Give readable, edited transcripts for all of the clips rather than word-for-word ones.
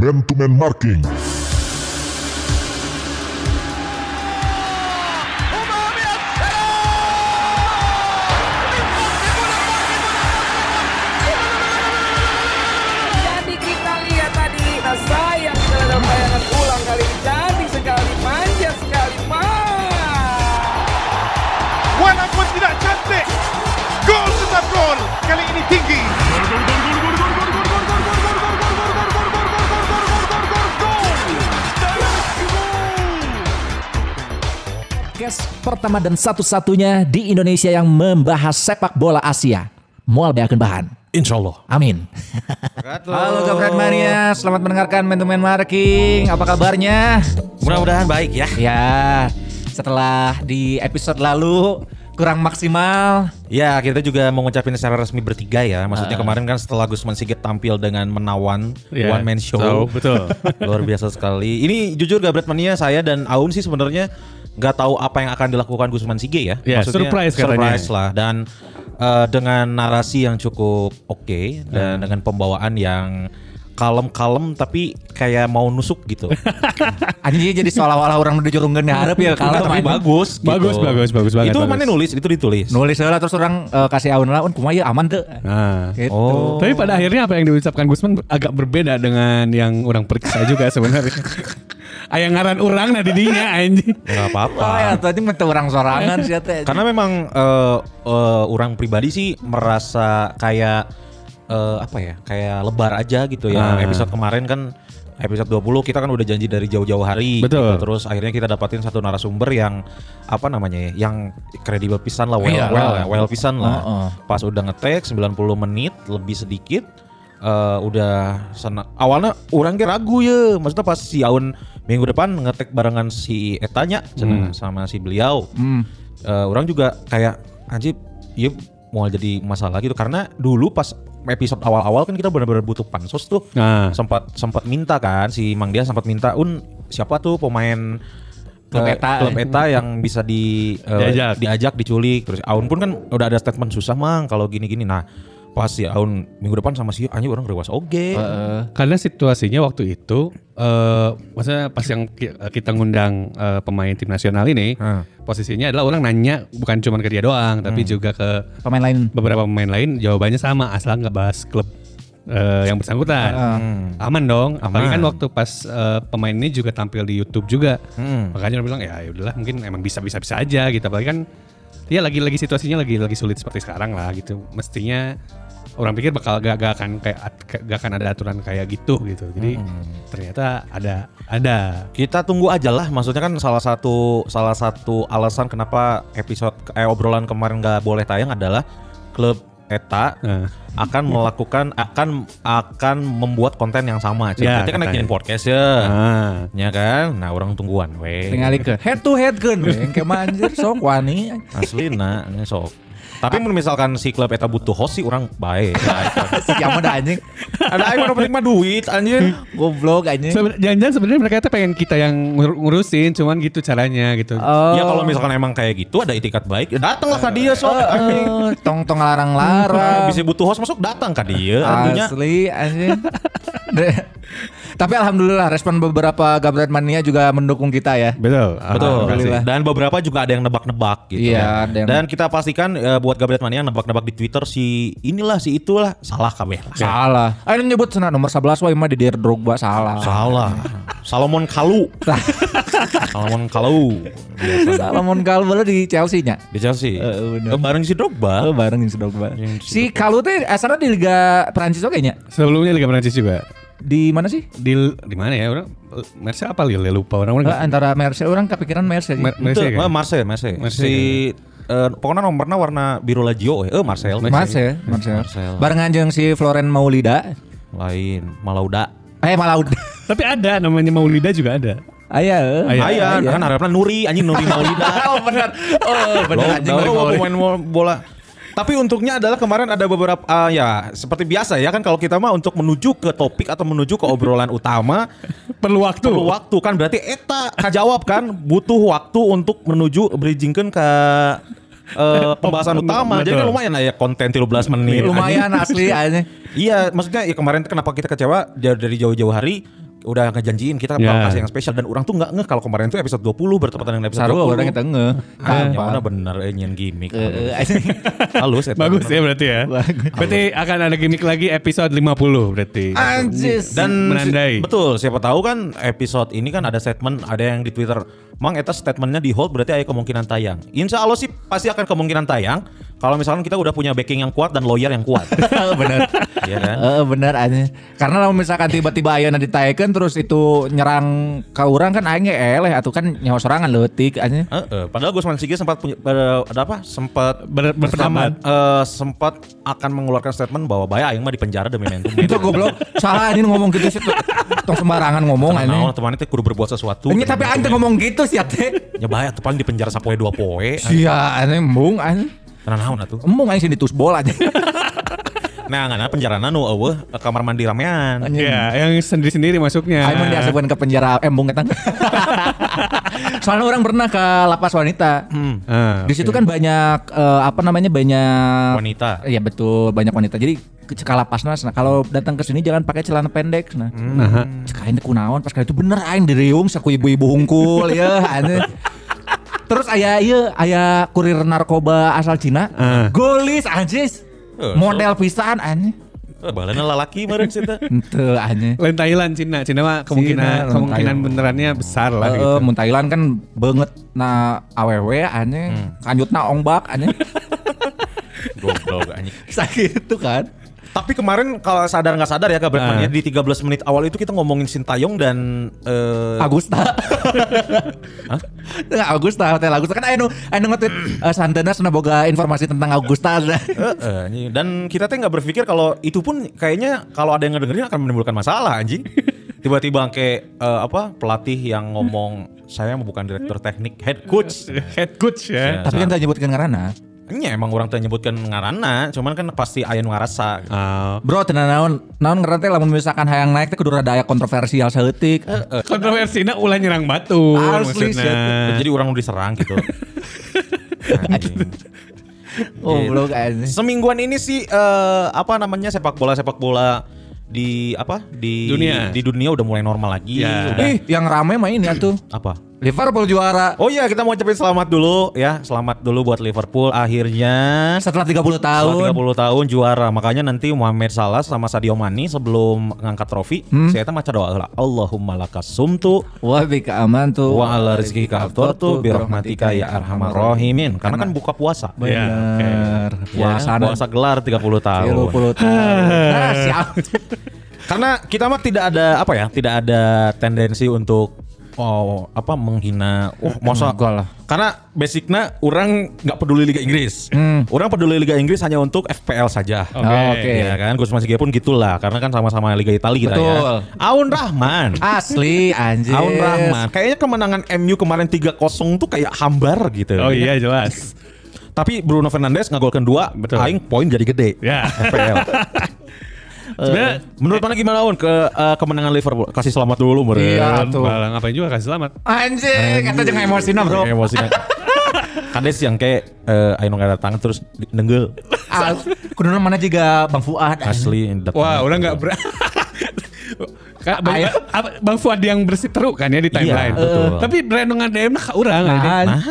man-to-man marking. Jadi kita lihat tadi, nah sayang karena bayangan ulang kali ini cantik sekali, manja sekali, walaupun tidak cantik, gol tetap gol, kali ini tinggi. Podcast pertama dan satu-satunya di Indonesia yang membahas sepak bola Asia. Mual beakeun bahan. Insya Allah. Amin. Halo Gapret Mania, selamat mendengarkan Man to Man Marking. Apa kabarnya? Mudah-mudahan baik ya. Ya, setelah di episode lalu kurang maksimal. Ya, kita juga mau ngucapin secara resmi bertiga ya. Maksudnya kemarin kan setelah Gusman Sigit tampil dengan menawan, one man show. So, betul. Luar biasa sekali. Ini jujur Gabret Mania, saya dan Aun sih sebenarnya gak tahu apa yang akan dilakukan Gusman Sigit ya. Ya, maksudnya surprise lah. Dan dengan narasi yang cukup oke. Dan dengan pembawaan yang kalem-kalem tapi kayak mau nusuk gitu. Anjir, jadi seolah-olah orang menuju runggen ya harap ya kalem. Tapi bagus gitu. Bagus banget. Itu mana nulis, itu ditulis. Nulis lah terus orang kasih Aun lah, kumah ya aman tuh. Nah. Gitu. Oh. Tapi pada akhirnya apa yang diucapkan Gusman agak berbeda dengan yang orang periksa juga sebenarnya. Ayang ngaran urang nah didinya anjing. Enggak apa-apa. Oh ya, tadi mete orang sorangan sih teh. Karena memang orang pribadi sih merasa kayak apa ya, kayak lebar aja gitu ya. Episode kemarin kan episode 20 kita kan udah janji dari jauh-jauh hari. Betul. Gitu. Terus akhirnya kita dapatin satu narasumber yang apa namanya ya, yang kredibel pisan lah, well pisan lah. Pas udah ngetek 90 menit lebih sedikit udah sana. Awalnya orang ge ragu ya. Maksudnya pas si Aun minggu depan ngetek barengan si Etanya sama si beliau. Orang juga kayak anjir, iya mau jadi masalah gitu karena dulu pas episode awal-awal kan kita benar-benar butuh pansos tuh. Sempat minta kan si Mang Dia sempat minta, "Un, siapa tuh pemain klub Eta yang bisa diajak diculik?" Terus Aun pun kan udah ada statement susah Mang kalau gini-gini. Nah, pas si Aun minggu depan sama si anjing orang rewas oge. Karena situasinya waktu itu maksudnya pas yang kita ngundang pemain tim nasional ini, posisinya adalah orang nanya bukan cuma ke dia doang, tapi juga ke pemain lain. Beberapa pemain lain jawabannya sama, asal nggak bahas klub yang bersangkutan. Aman dong. Apalagi kan waktu pas pemain ini juga tampil di YouTube juga. Makanya orang bilang ya udahlah mungkin emang bisa-bisa aja gitu. Apalagi kan ya lagi-lagi situasinya lagi sulit seperti sekarang lah gitu. Mestinya orang pikir bakal gak akan ada aturan kayak gitu. Jadi ternyata ada. Kita tunggu aja lah. Maksudnya kan salah satu alasan kenapa episode obrolan kemarin gak boleh tayang adalah klub Eta akan membuat konten yang sama. Jadi kan naik podcast ya. Ya kan? Nah, orang tungguan we. Tingalikeun head to head keun we. Engke mah anjir sok wani. Aslina sok. Tapi misalkan si klub Eta butuh host sih orang baik. Siapa dah anjing? Ada aing penting mah duit anjir. Goblok anjing. Jangan-jangan sebenarnya mereka Eta pengen kita yang ngurusin cuman gitu caranya gitu. Ya kalau misalkan emang kayak gitu ada itikat baik, ya datang lah ka dia sok. Tong larang-larang. Bisa butuh host masuk datang ka dia. Asli anjing. Tapi alhamdulillah respon beberapa Gabret Mania juga mendukung kita ya. Betul. Dan beberapa juga ada yang nebak-nebak gitu. Iya, ada yang... Dan kita pastikan buat Gabret Mania nebak-nebak di Twitter si inilah si itulah salah kabeh lah. Salah. Ayo nyebut sana nomor 11 wae mah di Dear Drogba salah. Salomon Kalou. Salomon Kalou baru di Chelsea-nya. Di Chelsea. Bareng si Drogba. Si Kalou teh asalnya di Liga Prancis oke nya. Sebelumnya Liga Prancis juga. Di mana sih? Di mana ya orang? Marcel apa Lille lupa orang. Antara Marcel orang kepikiran Marcel. Marcel. Si pokoknya nomornya warna biru Lazio ya. Marcel. Barengan jeung si Florent Malouda. Lain, Malouda. Malouda. Tapi ada namanya Maulida juga ada. Aya. Kan harapna Nuri Maulida. Oh benar anjing pemain bola. Tapi untungnya adalah kemarin ada beberapa ya seperti biasa ya kan kalau kita mah untuk menuju ke topik atau menuju ke obrolan utama perlu waktu kan berarti Eta kajawab kan butuh waktu untuk menuju bridgingkeun ke pembahasan utama. Jadi kan lumayan lah ya konten 13 menit. Lumayan asli aja. Iya maksudnya ya kemarin kenapa kita kecewa dari jauh-jauh hari udah ngejanjiin kita bakal kasih yang spesial, dan orang tuh nggak ngeh kalau kemarin tuh episode 20 bertepatan dengan episode 20. Orang kita ngeh. Mana bener nyen gimmick. Halus. Bagus ya berarti ya. Berarti akan ada gimmick lagi episode 50 berarti. Anjis. Dan menandai. Betul. Siapa tahu kan episode ini kan ada statement, ada yang di Twitter, Mang eta statementnya di hold berarti ada kemungkinan tayang. Insya Allah sih pasti akan kemungkinan tayang. Kalau misalkan kita udah punya backing yang kuat dan lawyer yang kuat. Bener. Iya kan? Bener aja. Karena kalau misalkan tiba-tiba ayeuna ditaykeun terus itu nyerang ka urang kan aing eleh atuh kan nyawa sorangan leutik aja. Padahal Gusman Sigit sempat punya ada apa? Sempat berpendapat sempat akan mengeluarkan statement bahwa bae aing mah dipenjara demi mentum. Itu goblok. Salah ini ngomong gitu sih. Tong sembarangan ngomong aja. Nah, teman-teman teh kudu berbuat sesuatu. Ini tapi aing teh ngomong gitu sih teh. Nya bae atuh paling dipenjara sapoe 2 poe. Sia aneh embung aneh. Tenanawan atuh. Embung aing sini tus bola aja. Nah, ngana penjara nu eueuh kamar mandi ramean. Iya, yang sendiri-sendiri masuknya. Aing mah diasupkeun ke penjara embung eta. Soalnya orang pernah ke lapas wanita. Di situ kan banyak apa namanya? Banyak wanita. Iya, betul, banyak wanita. Jadi ke lapasna kalau datang ke sini jangan pakai celana pendek. Nah, cekain kunaon pas kali itu bener aing direung saku ibu-ibu hungkul ya aneh. Terus aya ieu, aya kurir narkoba asal Cina. Golis anjis. Model pisan aneh. Balana lalaki meureun cenah. Henteu aneh. Lain Thailand Cina. Cina mah kemungkinan benerannya besar lah gitu. Mun Thailand kan beungeut na awewe aneh. Kanjutna ongbak aneh. Goblok aneh. Sakitu kan. Tapi kemarin kalau sadar nggak sadar ya Kak Brekman, di 13 menit awal itu kita ngomongin Shin Tae-yong dan Agusta. Hah? Tengah Agusta, hotel Agusta kan anu nge-tweet Sandana sana boga informasi tentang Agusta. Dan kita teh nggak berpikir kalau itu pun kayaknya kalau ada yang ngedengerin akan menimbulkan masalah anjing. Tiba-tiba kayak apa pelatih yang ngomong saya bukan direktur teknik, head coach. Head coach ya. Tapi kan tak nyebutkan ngaranna. Nya emang orang teh nyebutkan ngaranna, cuman kan pasti aya nu ngarasa. Gitu. Bro, tenan naon ngaran teh lamun misalkan hayang naik teh kudu rada aya kontroversial saeutik. Kontroversina ulah nyerang batu. Asli maksudna. Jadi orang diserang gitu. Goblok anjing. Semingguan ini sih apa namanya sepak bola di apa di dunia. Di dunia udah mulai normal lagi. Ya. Udah. Yang rame mah ini atuh. Apa? Liverpool juara. Oh iya, kita mau ucapin selamat dulu ya. Selamat dulu buat Liverpool akhirnya setelah 30 tahun. Setelah 30 tahun juara. Makanya nanti Muhammad Salah sama Sadio Mané sebelum ngangkat trofi, saya teh maca doa lah. Allahumma lakas sumtu wa bika amantu wa ala rizqika aftartu bi rahmatika ya arhamar rahimin. Karena kan buka puasa. Benar. Puasa gelar 30 tahun. 30 tahun. Nah, siap. Karena kita mah tidak ada apa ya? Tidak ada tendensi untuk menghina. Masa enggak lah. Karena basicnya orang nggak peduli Liga Inggris. Orang peduli Liga Inggris hanya untuk FPL saja. Oke. Ya kan, Gusman Sigit pun gitulah. Karena kan sama-sama Liga Italia kita ya. Aun Rahman. Asli anjir. Aun Rahman. Kayaknya kemenangan MU kemarin 3-0 tuh kayak hambar gitu. Oh iya jelas. Tapi Bruno Fernandes ngegolkan 2, aing poin jadi gede. Ya. FPL. Sebenarnya menurut mana gimana Un ke kemenangan Liverpool? Kasih selamat dulu meren. Iya tuh. Ngapain juga kasih selamat. Anjing, kata jangan emosinya bro. Emosinya. Kades yang kayak ayo nggak datang terus nenggel. Kuduna mana juga Bang Fuad. Asli. Wah orang nggak berani. Bang Fuad yang bersih teruk kan ya di timeline. Tapi berenungan DM nak orang. Nah.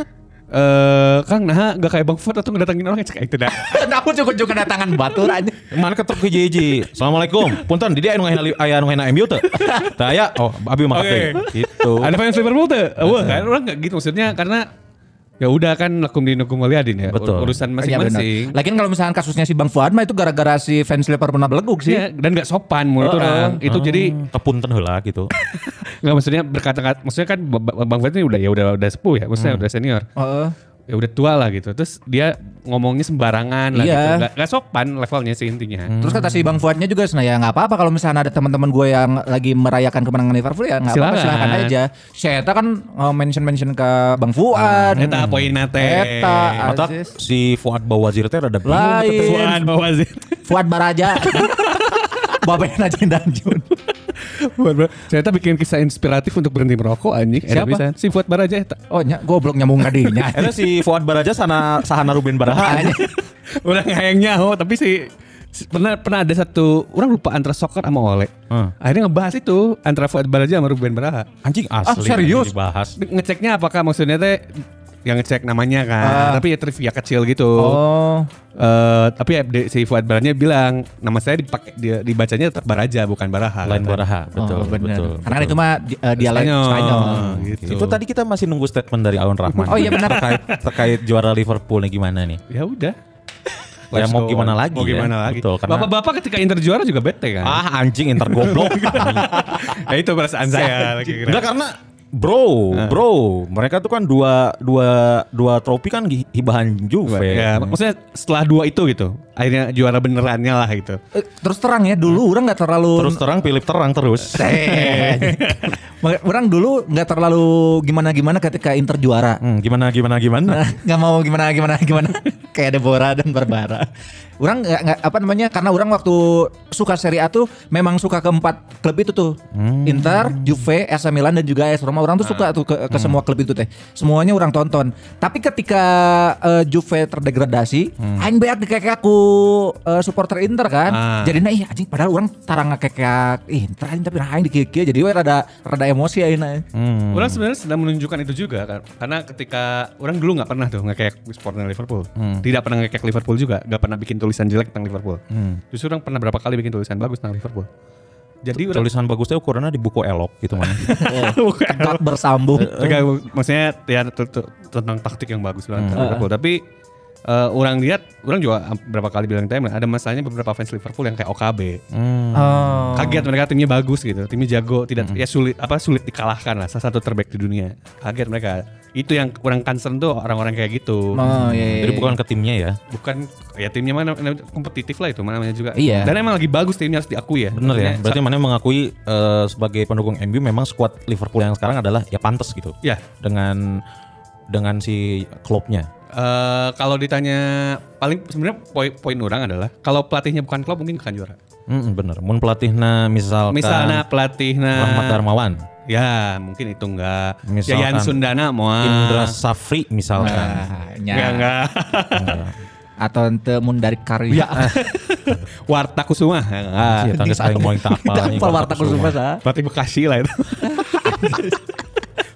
Kang nah gak kayak Bang Fuad atau ngedatangin orang cek aik tidak. Aku cukup kedatangan batur aja. Mana ketok hiji-hiji. Assalamualaikum. Punten di dia anu ngahina MU teh. Tah aya oh abi makat teh. Gitu. Ada fans Liverpool teh. Wah, kan orang enggak gitu maksudnya karena ya udah kan lakum dinukum waliadin ya. Betul. Urusan masing-masing. Lagian kalau misalkan kasusnya si Bang Fuad mah itu gara-gara si fans Liverpool pernah beleguk sih ya, dan gak sopan menurut orang. Itu jadi kepunten heula gitu. Enggak maksudnya berkata-kata maksudnya kan Bang Fuad ini udah sepuh ya. Maksudnya udah senior. Ya udah tua lah gitu. Terus dia ngomongnya sembarangan lah gitu. Gak sopan levelnya sih intinya. Terus kata si Bang Fuadnya juga ya gak apa-apa kalau misalnya ada teman-teman gue yang lagi merayakan kemenangan Liverpool ya gak apa-apa silahkan aja. Saya kan mention-mention ke Bang Fuad. Eta poinnya teh. Eta si Fuad Bawazir teh rada bingung. Lain. Fuad Bawazir. Fuad Baraja. Bapak Najin Danjun. Ternyata bikin kisah inspiratif untuk berhenti merokok anjing. Siapa? Si Fuad Baraja eta. Oh nya goblok nyambung kadinya. Eta si Fuad Baraja sana Sahana Ruben Baraha. Urang hayang nyaho tapi si pernah ada satu orang lupa antara soccer sama oleh. Akhirnya ngebahas itu antara Fuad Baraja sama Ruben Baraha. Anjing asli. Serius dibahas. Ngeceknya apakah maksudnya teh yang ngecek namanya kan, tapi ya trivia kecil gitu. Tapi si Fuad Barahnya bilang nama saya dipakai dibacanya tetap Baraja bukan Baraha. Lain kan? Baraha, betul, betul. Karena betul. Itu mah dialek Spanyol. Gitu. Itu tadi kita masih nunggu statement dari Aun Rahman. Oh iya benar. terkait juara Liverpool nih gimana nih? Ya udah. Ya mau gimana lagi? Mau gimana lagi? Betul, karena bapak-bapak ketika Inter juara juga bete kan? Ah anjing Inter goblok. Ya itu perasaan saya. Enggak karena Bro, mereka tuh kan dua trofi kan hibahan Juve. Ya, maksudnya setelah dua itu gitu, akhirnya juara benerannya lah gitu. Terus terang ya, dulu orang nggak terlalu. Terus terang, Philip terang terus. Orang dulu nggak terlalu gimana ketika Inter juara. Gimana. Nggak mau gimana. Kayak Deborah dan Barbara. Orang nggak apa namanya, karena orang waktu suka Serie A tuh memang suka keempat klub itu tuh. Inter, Juve, AC Milan dan juga AS Roma. Orang tuh suka tuh ke semua klub itu teh. Semuanya orang tonton. Tapi ketika Juve terdegradasi, aing beak dikekekku supporter Inter kan. Jadinya ih anjing padahal orang tarang ngekekek Inter anjing tapi aing dikekek jadi we rada emosi aing. Orang sebenarnya sedang menunjukkan itu juga kan. Karena ketika orang dulu enggak pernah tuh ngekekek supporter Liverpool. Tidak pernah ngekekek Liverpool juga, enggak pernah bikin tulisan jelek tentang Liverpool. Justru orang pernah berapa kali bikin tulisan bagus tentang Liverpool. Jadi tulisan bagusnya ukurannya di buku elok gitu mana? Buku elok. Bersambung. Maksudnya ya tentang taktik yang bagus banget. Tapi orang lihat, orang juga berapa kali bilang time ada masanya beberapa fans Liverpool yang kayak OKB. Kaget mereka timnya bagus gitu, timnya jago, tidak ya sulit dikalahkan lah, salah satu terbaik di dunia. Kaget mereka. Itu yang kurang concern tuh orang-orang kayak gitu. Jadi bukan ke timnya ya. Bukan ya timnya mana kompetitif lah itu namanya juga. Iya. Dan emang lagi bagus timnya harus diakui ya. Bener ya. Berarti mana mengakui sebagai pendukung MU memang skuad Liverpool yang sekarang adalah ya pantas gitu. Iya. Dengan si klubnya. Kalau ditanya paling sebenarnya poin orang adalah kalau pelatihnya bukan klub mungkin bukan juara. Bener. Mun pelatihnya misalnya pelatihnya Rahmat Darmawan. Ya mungkin itu enggak. Yayan Sundana mau Indra Safri misalkan. Enggak. Atau ente mun dari Karya. Warta Kusuma. Heeh. Tangga saling mau entah apa. Warta Kusuma sah. Berarti Bekasi lah itu.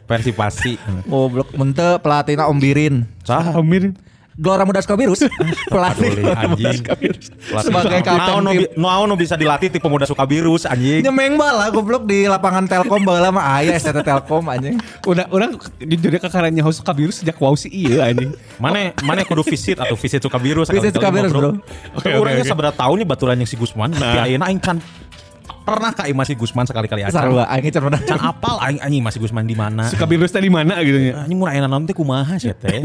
Persipasi. Goblok mun teu pelatihna Om Birin. Sah Om Birin. Gelora Muda Sukabirus pelatih Muda Sukabirus sebagai kapten no bisa dilatih tipe Muda Sukabirus anjing nyemeng bala goblok di lapangan Telkom bala mah aya STT Telkom anjing udah jadi kakaranya House Sukabirus sejak wausi ieu anjing mana kudu visit Sukabirus bro urangnya sabaraha tahun nih baturan yang si Gusman tapi ayeuna aing kan pernah ka Imasi Gusman sekali-kali aja. Sarua aing pernah. Can apal aing anjing Imasi Gusman di mana? Sukabirus teh di mana gitu nya. Anjing mun ayeuna naon teh kumaha sia teh.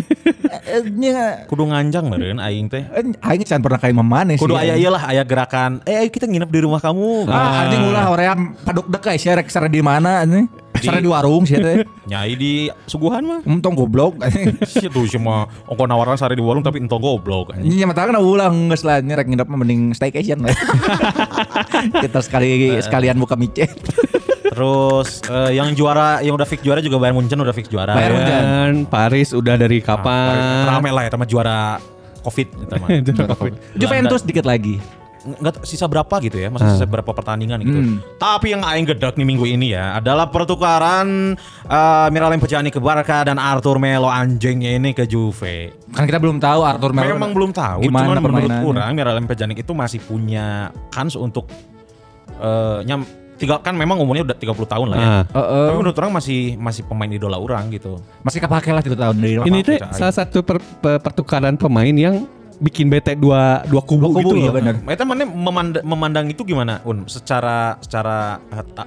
Kudu nganjang meureun aing teh. Aing can pernah ka Imam Mane sih. Kudu aya ieu lah aya gerakan. Ayo kita nginep di rumah kamu. Anjing ulah hoream padok-dek aya sia rek sare di mana anjing. Sare di warung sia teh. Nyai di suguhan mah. Entong goblog anjing. Sia tuh cuma ongko nawaran sare di warung tapi entong goblog anjing. Nya matangna ulah geus lah rek ngidap mending staycation. Kita sekalian buka micet. Terus yang udah fix juara juga Bayern Munchen udah fix juara. Bayern Munchen, Paris udah dari kapan? Rame lah ya sama juara Covid gitu mah. Juventus dikit lagi. Enggak sisa berapa gitu ya, masih sisa berapa pertandingan gitu. Tapi yang aing gedeg nih minggu ini ya adalah pertukaran Miralem Pjanić ke Barca dan Arthur Melo anjingnya ini ke Juve. Kan kita belum tahu Arthur Melo. Memang belum tahu, cuman menurut kurang Miralem Pjanić itu masih punya kans untuk kan memang umurnya udah 30 tahun lah ya. Tapi menurut orang masih pemain idola orang gitu. Masih kepake lah 30 tahun dari ini tuh salah satu pertukaran pemain yang bikin bete dua kubu gitu ya benar. Eta mana memandang itu gimana Un? Secara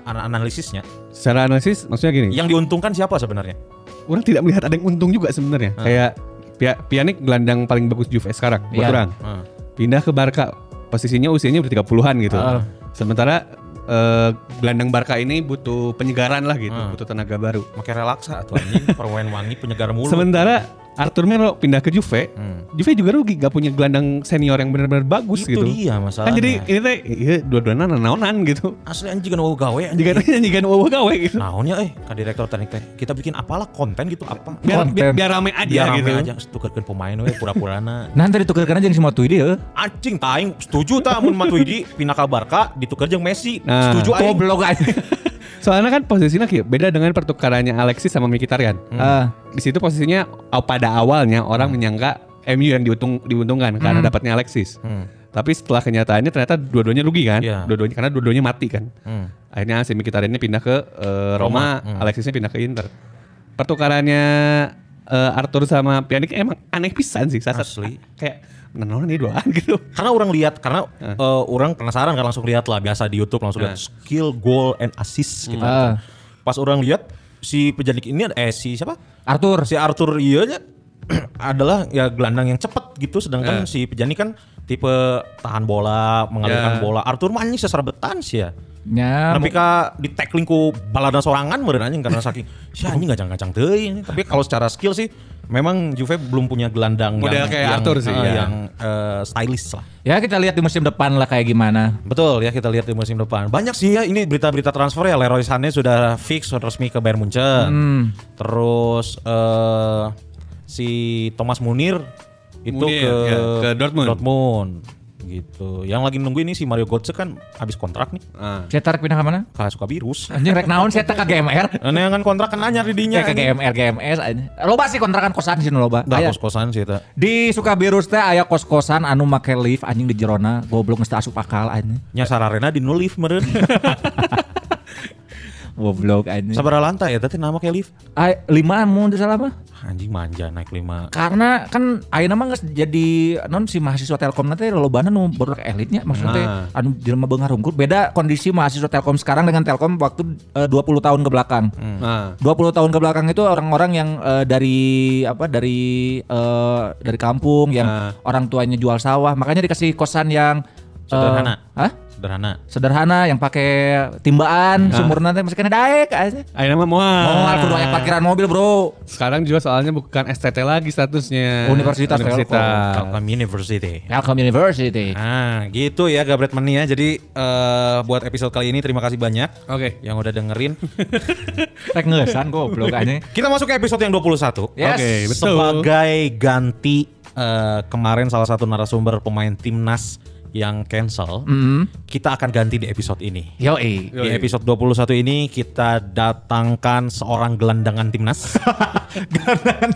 analisisnya. Secara analisis maksudnya gini. Yang diuntungkan siapa sebenarnya? Orang tidak melihat ada yang untung juga sebenarnya. Kayak Pjanić gelandang paling bagus Juve sekarang buat orang. Pindah ke Barca. Posisinya usianya udah 30-an gitu. Sementara gelandang Barca ini butuh penyegaran lah gitu, butuh tenaga baru. Makai relaksa tuh anjing, permen wangi penyegar mulu. Sementara Arthur Melo pindah ke Juve, Juve juga rugi gak punya gelandang senior yang benar-benar bagus itu gitu. Itu dia masalahnya. Kan jadi ini teh ya, dua-duanya naonan gitu. Asli anjing kan wow gawe, anjing kan wow gawe gitu. Naonnya ka direktur teknik teh. Kita bikin apalah konten gitu apa. Biar rame aja biar gitu. Biar rame aja tukerkeun pemain we pura-purana. Nah, tadi tukerkeun aja jeung si Matuidi heuh. Anjing taing setuju tah mun Matuidi pindah ka Barca dituker jeung Messi. Nah, setuju aing. Goblok anjing. Soalnya kan posisinya beda dengan pertukarannya Alexis sama Mkhitaryan. Di situ posisinya pada awalnya orang menyangka MU yang diuntungkan karena dapatnya Alexis. Tapi setelah kenyataannya ternyata dua-duanya rugi kan, dua-duanya karena dua-duanya mati kan. Akhirnya si Mkhitaryannya pindah ke Roma, Alexisnya pindah ke Inter. Pertukarannya Arthur sama Pjanić emang aneh pisan sih, asli kayak nonton ini doang gitu. Karena orang lihat, karena orang penasaran kan langsung lihat lah, biasa di YouTube langsung lihat skill, goal, and assist gitu. Pas orang lihat si Pjanić ini si siapa? Arthur. Si Arthur iya adalah ya gelandang yang cepat gitu, sedangkan si Pjanić kan tipe tahan bola, mengalirkan bola. Arthur mah anjing seserbetan sih ya. Ya, tapi di tackling ku balada sorangan meureun anjing karena saking si anjing gacang-gacang teuing. Tapi kalau secara skill sih memang Juve belum punya gelandang model kayak Arthur sih yang stylish lah. Ya kita lihat di musim depan lah kayak gimana. Betul ya, kita lihat di musim depan. Banyak sih ya ini berita-berita transfer ya. Leroy Sané sudah fix resmi ke Bayern Munchen. Terus si Thomas Meunier itu ke Dortmund. Gitu. Yang lagi nunggu ini si Mario Götze kan habis kontrak nih. Saya tarik pindah ke mana? Ke Sukabirus. Anjir rek naon saya tak ke GMR. Neangan kontrak kan anyar di dinya. Ke GMR, GMS aja. Loba sih kontrakan kosan sih loba. Da kos-kosan sih eta. Di Sukabirus teh aya kos-kosan anu make lift anjing di jerona, goblok mesti asup akal anjing. Nya sararena di nu lift meureun. Goblok anjing. Sabaraha lantai eta teh nama ke lift? 5 mun teu salah mah. Anjing manja naik 5. Karena kan ayeuna mah geus jadi non si mahasiswa Telkom nanti lolobana nu baru ke elitnya maksudnya anu jelema beungar hungkul. Beda kondisi mahasiswa Telkom sekarang dengan Telkom waktu 20 tahun ke belakang. 20 tahun ke belakang itu orang-orang yang dari kampung yang orang tuanya jual sawah, makanya dikasih kosan yang sederhana. Sederhana yang pakai timbaan, sumurna teh masih kena daek aja. Ayeuna mah moal. Moal kudu aya parkiran mobil, Bro. Sekarang juga soalnya bukan STT lagi statusnya. Universitas. Telkom University. Telkom University. Ah, gitu ya Gabret Meni ya. Jadi buat episode kali ini terima kasih banyak. Oke. Yang udah dengerin. Rek ngeusan goblok anjing. Kita masuk ke episode yang 21. Yes. Oke, betul. Sebagai ganti kemarin salah satu narasumber pemain timnas yang cancel, kita akan ganti di episode ini. Yoi. Di episode 21 ini kita datangkan seorang gelandangan timnas. Gelandangan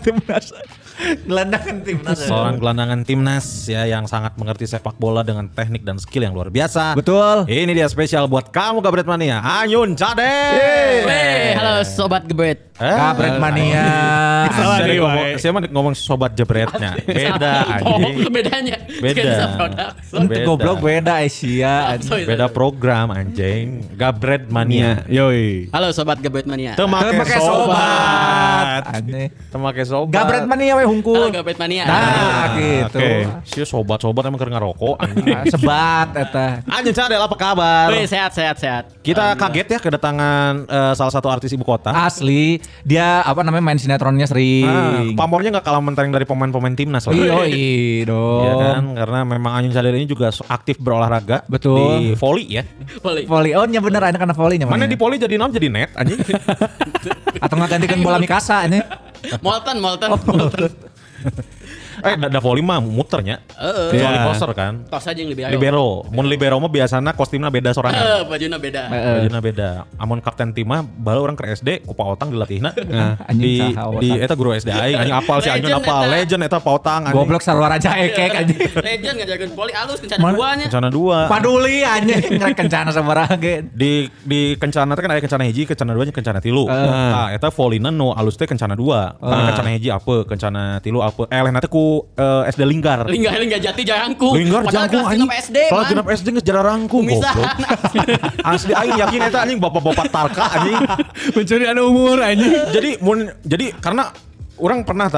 timnas. Seorang gelandangan timnas ya yang sangat mengerti sepak bola dengan teknik dan skill yang luar biasa. Betul. Ini dia spesial buat kamu Gabret Mania. Anyun Cadel. Halo sobat Gabret. Gabret Mania. Salah nih, siapa ngomong sobat jebretnya? Beda. Bedanya. Beda. Goblok beda Asia, beda program anjing. Gabret Mania. Yoi. Halo sobat Gabret Mania. Temake sobat. Temake sobat. Gabret Mania we hungkul. Halo Gabret Mania. Nah, gitu. Si sobat-sobat emang keur ngarokok anjing. Sebat eta. Anjing Cadel apa kabar? Wih, sehat. Kita kaget ya kedatangan salah satu artis ibu kota. Asli. Dia apa namanya main sinetronnya sering. Pamornya enggak kalah mentereng dari pemain-pemain timnas. Yoi dong. Iya kan? Karena memang Anyun Cadel ini juga aktif berolahraga. Betul. Di volley ya. Volley. Oh nya bener anak karena volleynya. Mana di volley jadi nom jadi net anjing. Atau nggak gantikan bola Mikasa ini. Molten. Ada volley mah muternya. Soalnya poster kan. Tos aja yang lebih ayo. Libero. Mun libero mah biasana kostumnya beda sorangan. Bajunya beda. Amun kapten timah baru orang ke SD ku paotang dilatihna. Di eta guru SD aing anjing apal si Anyun apal legend eta paotang anjing. Goblok saluar aja ekek anjing. Legend ngajagakeun volley alus kencana duanya. Kencana dua. Paduli anjing rek kencana sabaraha ge. Di kencana teh kan aya kencana hiji, kencana duanya, kencana tilu. Nah, eta volleyna nu alus teh kencana dua. Kencana hiji apa, kencana tilu apa. Elehna teh ku SD Linggar Jati jarangku. Linggar jangku anjing. Kalau genap SD geus jarangku. Asli aing yakin eta anjing bapak-bapak tarka anjing. Mencuri anak umur anjing. Jadi karena orang pernah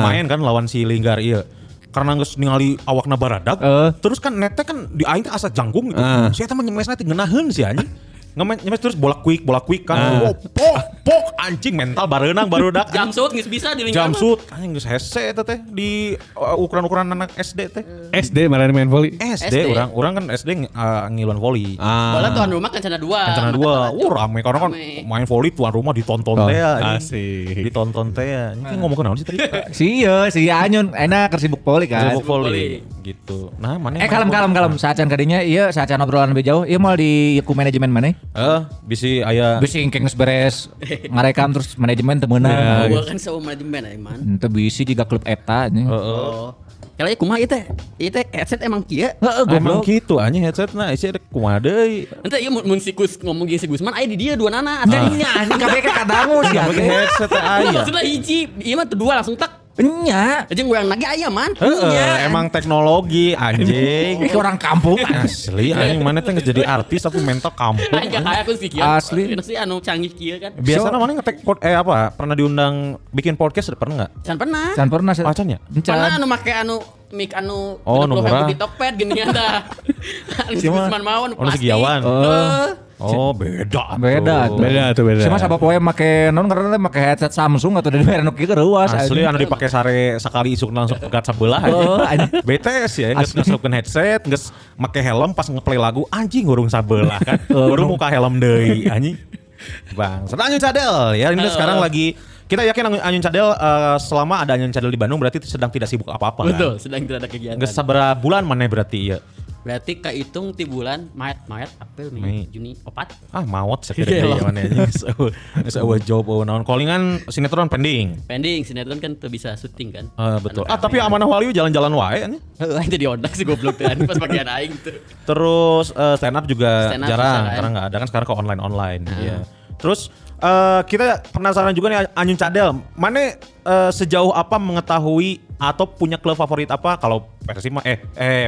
main kan lawan si Linggar ieu. Karena geus ningali awakna baradak. Terus kan nete kan di aing asa jangkung gitu. Si eta mah nyemes teh ngeunaheun si anjing. Ngemes terus bolak-quick kan. Pok anjing mental barenang barudak. Jamsut geus bisa di lingkungan. Jamsut anjing geus hese eta teh di ukuran-ukuran anak SD teh. SD marane main volley. SD urang kan SD ngiluan volley. Bola tuan rumah kan cenah dua. Cenah dua. Rame karena kan main volley tuan rumah ditonton teh anjing. Ditonton teh anjing. Ini ngomong naon sih tadi? Si Anyun enak kesibuk volley kan. Kesibuk volley gitu. Nah, mana kalem saacan kadinya ieu saacan obrolan lebih jauh. Ieu mau di ku manajemen mana? Bisi aya bisi engke geus beres ngarekam terus manajemen teu meunang. Gua kan sawu manajemen aya man. Teu bisi jiga klub eta anjing. Heeh. Kelai kumaha ieu teh? Ieu teh headset emang kieu. Heeh, goblok. Emang kitu anjing headsetna isi kumaha deui. Henteu ieu mun si Gus ngomong ge si Gusman aya di dieu dua nana. Anjingnya anjing kabeh kadangu sia. Headset aya. Maksudna hiji, ieu mah dua langsung tak. Enya, anjing gue yang lagi ayam man. Emang teknologi anjing. Ini orang kampung asli. Anjing mana teh jadi artis tapi mental kampung. Anjing kayak aku pikir. Asli. Nasi anu canggih kieu kan. Biasanya mana ngetek apa? Pernah diundang bikin podcast pernah enggak? Can pernah. Acan ya? Pernah anu make anu mic anu nomor di Tokped gini ada. Cuman mawon pasti. Oh beda tuh. Cuma siapa poe make non karena make headset Samsung atau dari merek kieu ruas. Asli anu dipake sare sakali isuk langsung pegat sebelah aja. BTS ya geus ngasupkeun headset, geus make helm pas ngeplay lagu anjing urung sabelah kan. Urung muka helm deui anjing. Bang, Anyun Cadel ya ini sekarang lagi kita yakin Anyun Cadel selama ada Anyun Cadel di Bandung berarti sedang tidak sibuk apa-apa kan. Betul, sedang tidak ada kegiatan. Geus sabaraha bulan maneh berarti ya. Berarti kehitung ti bulan Maret, April, Mei, Juni, opat. Mawot sekitarnya gimana aja. Sewa job, naon callingan sinetron pending, sinetron kan tuh bisa syuting kan. Betul. Tapi amanah waliu jalan-jalan wae aneh. Heeh, jadi odak sih goblok teh pas bagian aing tuh. Terus stand up juga jarang karena enggak ada kan sekarang ke online-online ya. Terus kita penasaran juga nih Anyun Cadel, mana sejauh apa mengetahui atau punya klub favorit apa? Kalau Persib mah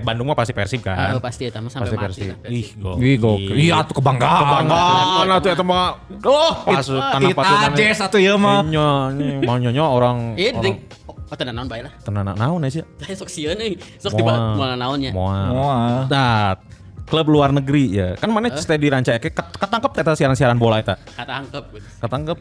Bandung mah pasti Persib kan. Pasti eta mah sampai mati. Ih gokil. Iya atuh kebanggaan atuh eta mah. Oh, masuk tanah pasunan. Eta Jess atuh ieu mah. Mau nyonya orang. Tenan naon bae lah. Tenan naon sih? Teh sok sieun euy. Sok tiba moal naon nya. Moal. Klub luar negeri ya. Kan mana stay di Ranca Ekek ketangkep eta siaran-siaran bola eta. Ketangkep.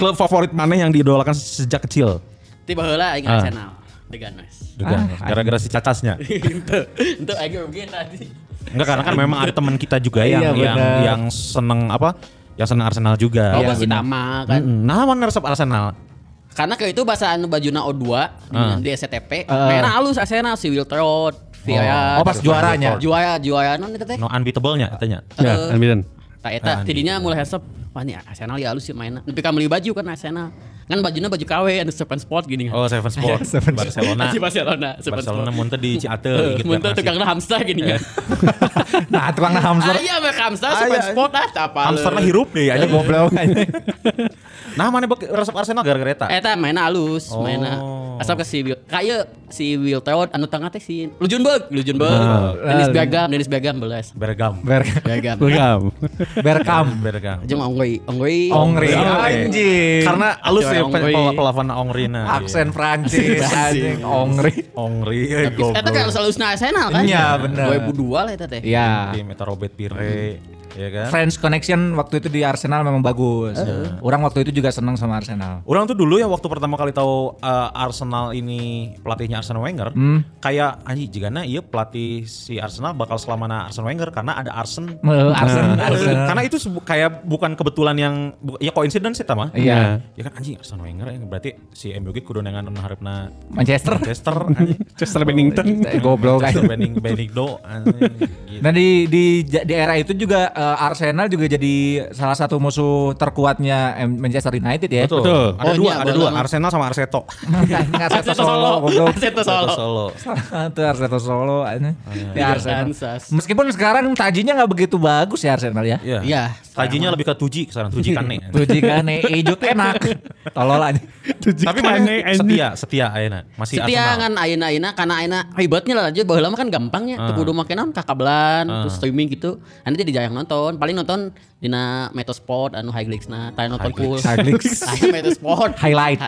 Klub favorit mana yang diidolakan sejak kecil? Ti baheula aing nasional. Deganes. Gara-gara si cacasnya. Itu aja mungkin tadi. Enggak karena kan memang ada teman kita juga yang seneng apa? Yang seneng Arsenal juga. Oh, si Tama kan. Nah, mana resep Arsenal? Karena ke itu bahasa anu bajuna O2 di SCTP. Merah halus Arsenal si Wiltrod. Via pas juaranya. Juara non eta teh. No unbeatable-nya katanya. Ya, unbeaten. Tah eta tidinya mulai hesep. Wah nih Arsenal ya halus sih mainna. Tapi kan beli baju kan Arsenal. Kan bajunya baju KW ada Seven Sport gini kan. Oh, Seven Sport. Barcelona mun teh di Ciateu gitu. Mun teh tukangna hamster gini kan. Nah, tukangna hamster. Aya mah hamster Seven Sport apa. Hamsterna hirup deui aja goblok. Nah, mana resep Arsenal gara-gara eta? Eta mainna halus, mainna. Asal ke si Will Teod anu tengah teh si Ljungberg. Dennis Bergkamp belas. Bergkamp. Jeung Ongri. Anjing. Karena alus ya pelafon Ongrina. Aksen Prancis anjing Ongri. Eta kan alusna Arsenal kan? Iya bener. 2002 lah eta teh. Iya. Di meta Robert Pirre. Ya kan? Friends Connection waktu itu di Arsenal memang bagus. Orang waktu itu juga senang sama Arsenal. Orang tuh dulu ya waktu pertama kali tahu Arsenal ini pelatihnya Arsène Wenger, kayak anjing jigana ieu pelatih si Arsenal bakal selamana Arsène Wenger karena ada Arsène. Karena itu kayak bukan kebetulan yang ya coincidence eta mah. Iya. Ya kan anjing Arsène Wenger berarti si MU ge kudu nengan harapna Manchester anjing. Chester Bennington. Goblok anjing. Bennington. Nah di era itu juga Arsenal juga jadi salah satu musuh terkuatnya Manchester United ya. Betul. Ada dua. Arsenal sama Arseto. Arseto Solo. Itu Arseto Solo. Ini Arsenal. Meskipun sekarang tajinya nggak begitu bagus ya Arsenal ya. Iya. Tajinya lebih ke tuji sekarang. Tuji kane. Ijo enak. Tolol aja. Tapi masih setia ayeuna. Masih setia ngan ayeuna karena ayeuna hebatnya lah. Jadi baheula mah kan gampangnya. Kudu make naon kakablan, terus streaming gitu. Nanti dijayang nonton. Paling nonton Dina Metosport anu highlights-na tara nonton full. Highlights. Aya Metosport highlight.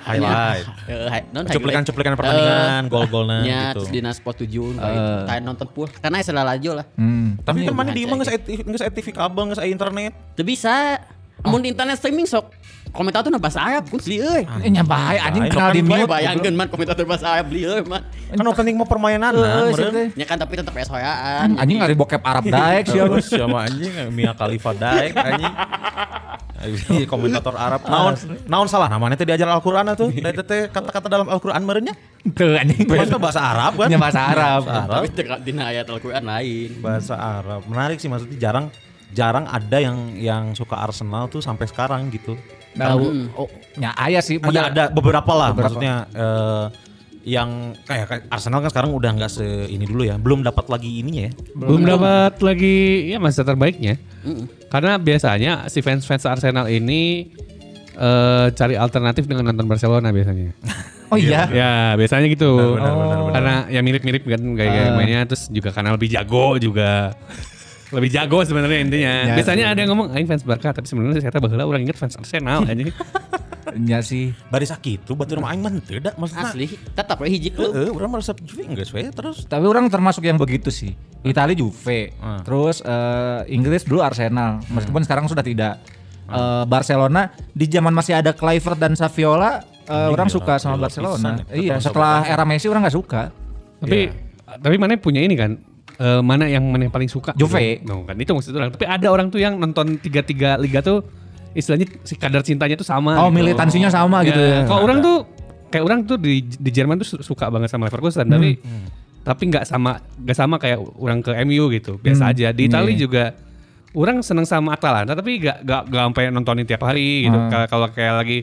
Cuplikan-cuplikan pertandingan, gol-golna gitu. Nya dina Sport 7 tara nonton full. Karena aya salalajo lah. Tapi kan mana di imah geus aya TV kabel, geus aya internet. Teu bisa. Mun di internet streaming sok komentator na bahasa Arab kun sih euy. Nya bae anjing kenal di mute. Bayangkeun man komentator bahasa Arab beli euy man. Kan opening mah permainan meureun. Nya kan tapi tetep aya soyaan. Anjing ari bokep Arab daek sia mah. Sia mah anjing Mia Khalifa daek anjing. Iya komentator Arab. Naon salah namanya teh diajar Al-Qur'an atuh. Da teh kata-kata dalam Al-Qur'an meureun nya. Teu anjing. Bahasa Arab kan. Nya bahasa Arab. Tapi dina ayat Al-Qur'an lain. Bahasa Arab. Menarik sih maksudnya jarang ada yang suka Arsenal tuh sampai sekarang gitu. Tahu ya ayah sih ada beberapa lah maksudnya yang kayak Arsenal kan sekarang udah nggak ini dulu ya, belum dapat lagi ininya ya. Belum dapat lagi ya masa terbaiknya. Karena biasanya si fans-fans Arsenal ini cari alternatif dengan nonton Barcelona biasanya. Oh iya. Ya, biasanya gitu. Benar. Karena ya mirip-mirip kan kayak mainnya, terus juga karena lebih jago juga. Lebih jago sebenarnya intinya. Ya, biasanya ada yang ngomong aing fans Barca, tapi sebenarnya saya kata baheula orang inget fans Arsenal anjing. Nya sih baris akitu batur mah aing mah teu da maksudna. Asli, tetap we hiji klub. Heeh, urang resep Juve geus we terus. Tapi orang termasuk yang begitu sih. Italia Juve, terus Inggris dulu Arsenal. Meskipun sekarang sudah tidak. Barcelona di zaman masih ada Kluivert dan Saviola, orang suka sama Barcelona. Iya, setelah era Messi orang enggak suka. Tapi mana punya ini kan? Mana yang paling suka? Juve. No, kan itu maksud orang. Tapi ada orang tuh yang nonton 3 liga tuh istilahnya si kadar cintanya tuh sama. Oh, gitu. Militansinya sama gitu. Ya. Kalau orang tuh kayak orang tuh di Jerman tuh suka banget sama Leverkusen, tapi nggak sama kayak orang ke MU gitu. Biasa aja. Di Italia juga orang seneng sama Atalanta, tapi nggak sampai nontonin tiap hari gitu. Kalau kayak lagi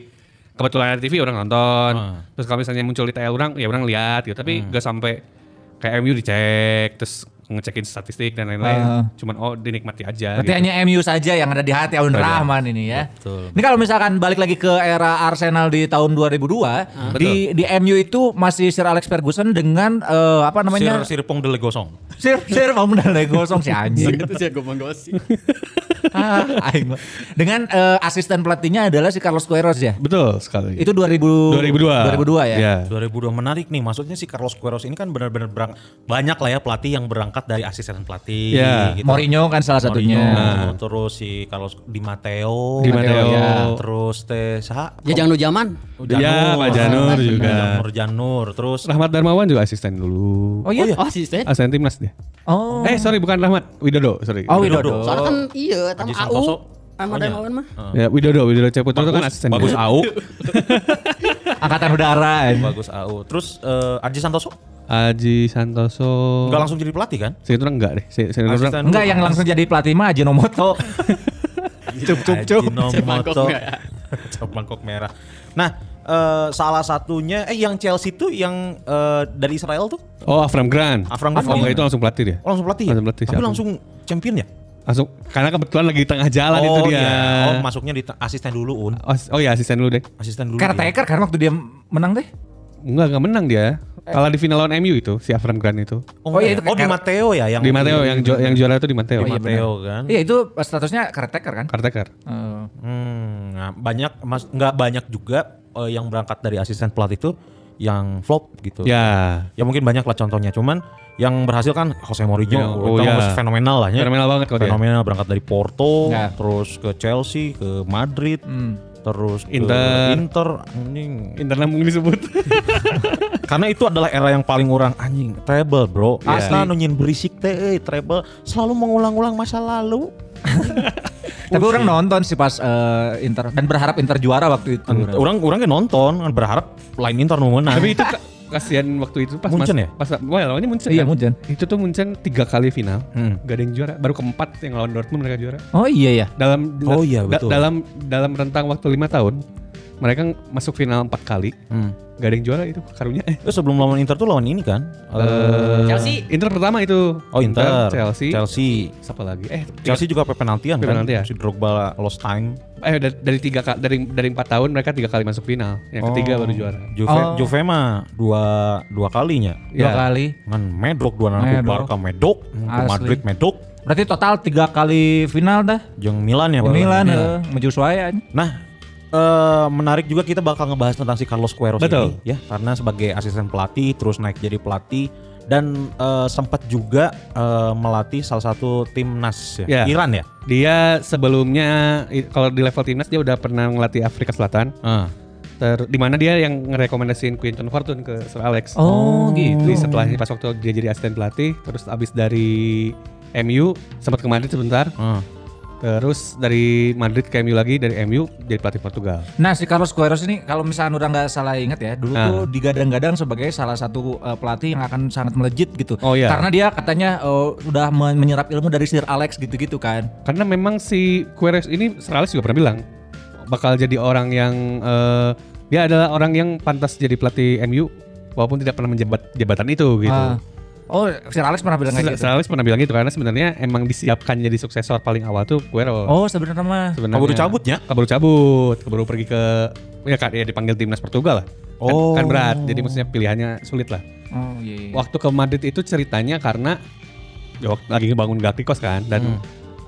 kebetulan ada TV orang nonton. Terus kalau misalnya muncul di TL orang, ya orang lihat gitu. Tapi nggak sampai kayak MU dicek terus ngecekin statistik dan lain-lain, cuman dinikmati aja. Berarti gitu. Hanya MU saja yang ada di hati Aun Rahman ini ya. Betul. Ini kalau misalkan balik lagi ke era Arsenal di tahun 2002, di MU itu masih Sir Alex Ferguson dengan apa namanya? Sirpong de Legosong. Sirpong de Legosong si anjing. Itu sih gomong gosip. Dengan asisten pelatihnya adalah si Carlos Queiroz ya. Betul sekali. Itu 2002 ya. Yeah. 2002 menarik nih. Maksudnya si Carlos Queiroz ini kan benar-benar banyak lah ya pelatih yang berangkat dari asisten pelatih gitu. Mourinho kan salah satunya. Terus si Carlos Di Matteo. Ya. Terus ya Janur Jaman. Iya, Pak Janur juga. Janur. Terus Rahmat Darmawan juga asisten dulu. Oh iya, asisten. Asisten timnas dia. Oh. Sorry bukan Rahmat, Widodo, sorry. Oh, Widodo. Soalnya kan iya, tamu AU. Rahmat Darmawan mah. Ya, Widodo Ceputro kan asisten. Bagus AU. Angkatan udara. Bagus AU. Terus Aji Santoso enggak langsung jadi pelatih kan? Saya itu enggak deh. Enggak yang langsung jadi pelatih mah Ajinomoto. Cup. Ajinomoto. Cup mangkok merah. Nah, salah satunya yang Chelsea tuh yang dari Israel tuh? Oh, Avram Grant. Itu langsung pelatih dia. Oh, langsung pelatih. Tapi langsung champion ya? Langsung karena kebetulan lagi di tengah jalan itu dia. Oh, masuknya di asisten dulu, Un. Oh, asisten dulu deh. Asisten dulu. Caretaker kan waktu dia menang deh. Enggak menang dia. Kalah di final lawan MU itu si Avram Grant itu. Oh iya itu. Oh di Matteo ya yang. Di Matteo yang juara itu di Matteo. Di Matteo kan. Iya itu statusnya caretaker kan. Caretaker. Nah, nggak banyak juga yang berangkat dari asisten pelatih itu yang flop gitu. Ya. Ya mungkin banyak lah contohnya. Cuman yang berhasil kan Jose Mourinho. Fenomenal lah ya. Fenomenal banget kalau dia. Fenomenal berangkat dari Porto, terus ke Chelsea, ke Madrid. Terus Inter anjing. Inter namun disebut. Karena itu adalah era yang paling orang anjing. Treble bro. Asna nunyin berisik teh treble. Selalu mengulang-ulang masa lalu. Tapi orang nonton sih pas Inter. Dan berharap Inter juara waktu itu. Orang yang nonton berharap lain Inter menang. Tapi itu kasihan waktu itu pas Munchen ya? Lawannya Munchen. Iya kan? Munchen. Itu tuh Munchen 3 kali final, gak ada yang juara. Baru keempat yang lawan Dortmund mereka juara. Oh iya ya. Dalam rentang waktu 5 tahun mereka masuk final 4 kali. Gak ada yang juara itu karunya. Terus sebelum lawan Inter tuh lawan ini kan? Chelsea. Inter pertama itu. Oh Inter. Chelsea. Siapa lagi? Chelsea juga penaltian kan? Si Drogba lost time. Dari 4 tahun mereka 3 kali masuk final. Yang ketiga baru juara. Juve mah dua kalinya. Dua kali. Man medok dua nanti Barca medok, Madrid medok. Berarti total 3 kali final dah. Jeung Milan ya, Pak. Milan heeh, menyesuaikan. Nah, menarik juga kita bakal ngebahas tentang si Carlos Queiroz ini ya, karena sebagai asisten pelatih terus naik jadi pelatih dan sempat juga melatih salah satu timnas ya, Iran ya. Dia sebelumnya kalau di level timnas dia udah pernah ngelatih Afrika Selatan. Di mana dia yang ngerekomendasiin Quinton Fortune ke Sir Alex. Oh, gitu. Jadi setelah pas waktu dia jadi asisten pelatih, terus abis dari MU sempat ke Madrid sebentar. Terus dari Madrid ke MU lagi, dari MU jadi pelatih Portugal. Nah, si Carlos Queiroz ini kalau misalnya udah nggak salah ingat ya, dulu tuh digadang-gadang sebagai salah satu pelatih yang akan sangat melejit gitu. Karena dia katanya udah menyerap ilmu dari Sir Alex gitu-gitu kan. Karena memang si Queiroz ini Sir Alex juga pernah bilang bakal jadi orang yang dia adalah orang yang pantas jadi pelatih MU walaupun tidak pernah menjabat jabatan itu gitu. Oh, Sir Alex pernah bilang gitu. Sir Alex pernah bilang gitu karena sebenarnya emang disiapkan jadi suksesor paling awal tuh Queiroz. Oh, sebenarnya mah keburu cabutnya, keburu pergi ke ya dipanggil timnas Portugal lah. Kan berat, jadi maksudnya pilihannya sulit lah. Waktu ke Madrid itu ceritanya karena ya waktu lagi ngebangun Galacticos kan dan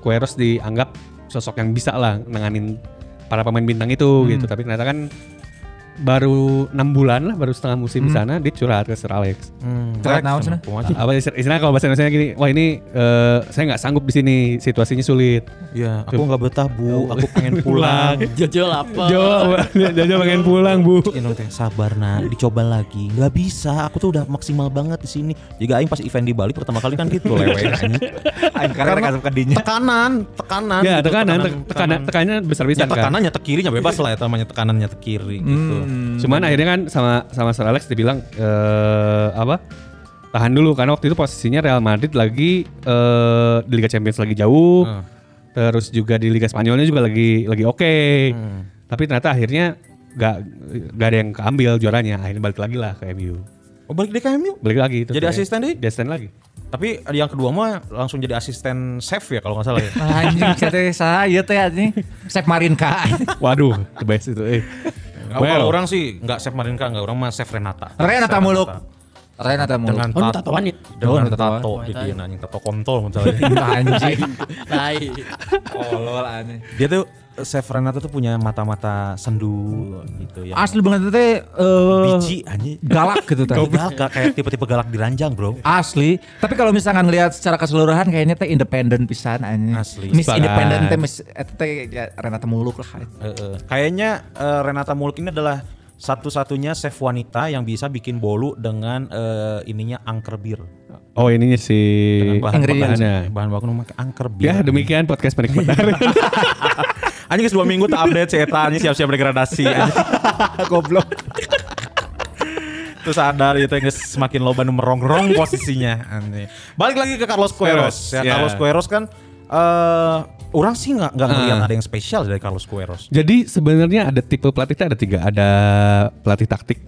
Queiroz dianggap sosok yang bisa lah nanganin para pemain bintang itu gitu, tapi ternyata kan baru 6 bulan lah, baru setengah musim di sana dia curhat ke Sir Alex. Curhat naon sana? Apa istilahnya kalau bahasa Indonesia gini, wah ini saya enggak sanggup di sini, situasinya sulit. Iya, aku enggak betah, Bu. Aku pengen pulang. Jojo apa? Jojo pengen pulang, Bu. Sabar, Nak. Dicoba lagi. Enggak bisa. Aku tuh udah maksimal banget di sini. Juga aing pas event di Bali pertama kali kan gitu lewe anjing. Aing karena tekanan. Ya, tekanannya besar-besar kan. Tekanannya nyetek kiri, nya bebas lah ya namanya tekanan nyetek kiri gitu. Cuman akhirnya kan sama Sir Alex dibilang tahan dulu karena waktu itu posisinya Real Madrid lagi di Liga Champions lagi jauh, terus juga di Liga Spanyolnya juga lagi oke. Tapi ternyata akhirnya gak ada yang keambil juaranya, akhirnya balik lagi lah ke MU. Oh, balik deh ke MU? Balik lagi. Jadi asisten deh? Jadi asisten lagi. Tapi yang kedua mah langsung jadi asisten chef ya kalau nggak salah ya. Anjing katanya saya teh anjing chef Marinka. Waduh, the best itu. Kalau orang sih nggak chef Marinka, nggak, orang mah chef Renata Muluk. Renata Muluk. Dengan tatoan itu. Dengan tato jadi anjing tato kontol misalnya. Anjing. Tai. Tolol aneh. Dia tuh chef Renata tuh punya mata-mata sendu gitu ya. Asli banget teh biji anjing galak gitu tadi. Galak kayak tipe-tipe galak di ranjang, Bro. Asli. Tapi kalau misalkan ngelihat secara keseluruhan kayaknya teh independen pisan anjing. Asli. Miss independen teh Renata Muluk lah. Kayaknya Renata Muluk ini adalah satu-satunya chef wanita yang bisa bikin bolu dengan ininya angker bir. Oh, ininya si bahan-bahannya. Bahan baku memakai angker bir. Ya, demikian podcast penikmat. Anjing guys 2 minggu tak update cerita, anjing siap-siap degradasi. Goblok. Terus sadar itu yang semakin loba merongrong posisinya anjing. Balik lagi ke Carlos Queiroz. Ya, Carlos Queiroz kan orang sih nggak melihat ada yang spesial dari Carlos Queiroz. Jadi sebenarnya ada tipe pelatihnya ada 3, ada pelatih taktik,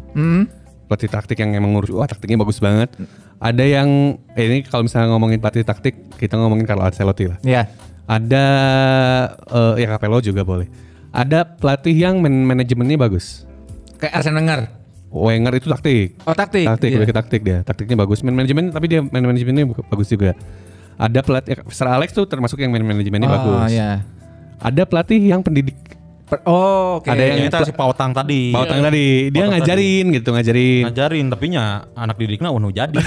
pelatih taktik yang emang ngurus, wah taktiknya bagus banget. Ada yang ini kalau misalnya ngomongin pelatih taktik kita ngomongin Carlo Ancelotti lah. Iya. Ada ya Capello juga boleh. Ada pelatih yang manajemennya bagus. Kayak Arsène Wenger. Wenger itu taktik. Oh taktik. Taktik, iya. Pelatih taktik dia, taktiknya bagus. Manajemen tapi dia manajemennya bagus juga. Ada pelatih, Sir Alex tuh termasuk yang manajemennya bagus. Yeah. Ada pelatih yang pendidik. Oke. Ada yang kita si Pautang tadi. Pautang tadi, dia ngajarin tadi. Gitu, ngajarin, tapi nya anak didiknya anu jadi.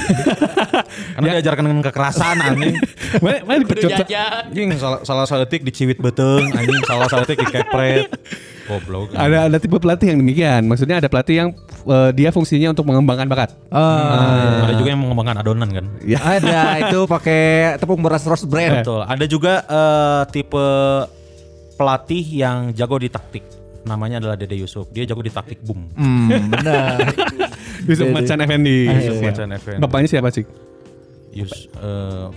Karena diajarkan dengan kekerasan anjing. Mana dipecut. Anjing salah saletik diciwit beuteung, anjing salah saletik dikepret. Goblok. Ada tipe pelatih yang demikian. Maksudnya ada pelatih yang dia fungsinya untuk mengembangkan bakat. Ada juga yang mengembangkan adonan kan. Ya. Ada itu pakai tepung beras Rose Brand. Betul. Ada juga tipe pelatih yang jago di taktik. Namanya adalah Dede Yusuf. Dia jago di taktik boom. Benar. Yusuf Macan Effendi. Bapaknya siapa sih?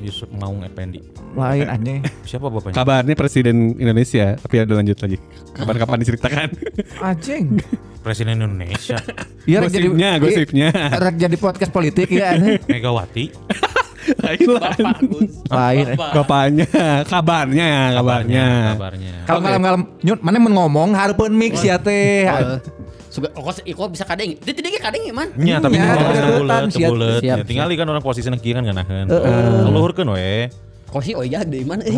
Yusuf Maung Effendi. Lain aneh. Siapa bapaknya? Kabarnya presiden Indonesia, tapi ada lanjut lagi. Kapan-kapan diceritakan. Anjing. Presiden Indonesia. Iya, gosipnya. Rek jadi podcast politik ya aneh. Megawati. Lain bapaknya, kabarnya. Kalau malam-malam nyut mana mun ngomong hareupeun mix ya teh. Kok bisa kadeng? Dia tidak kadeng ya man? Iya tapi bulet, tinggal kan orang posisi negeri kan ganakeun. Luhurkeun we. Kosi oya deh mana eh?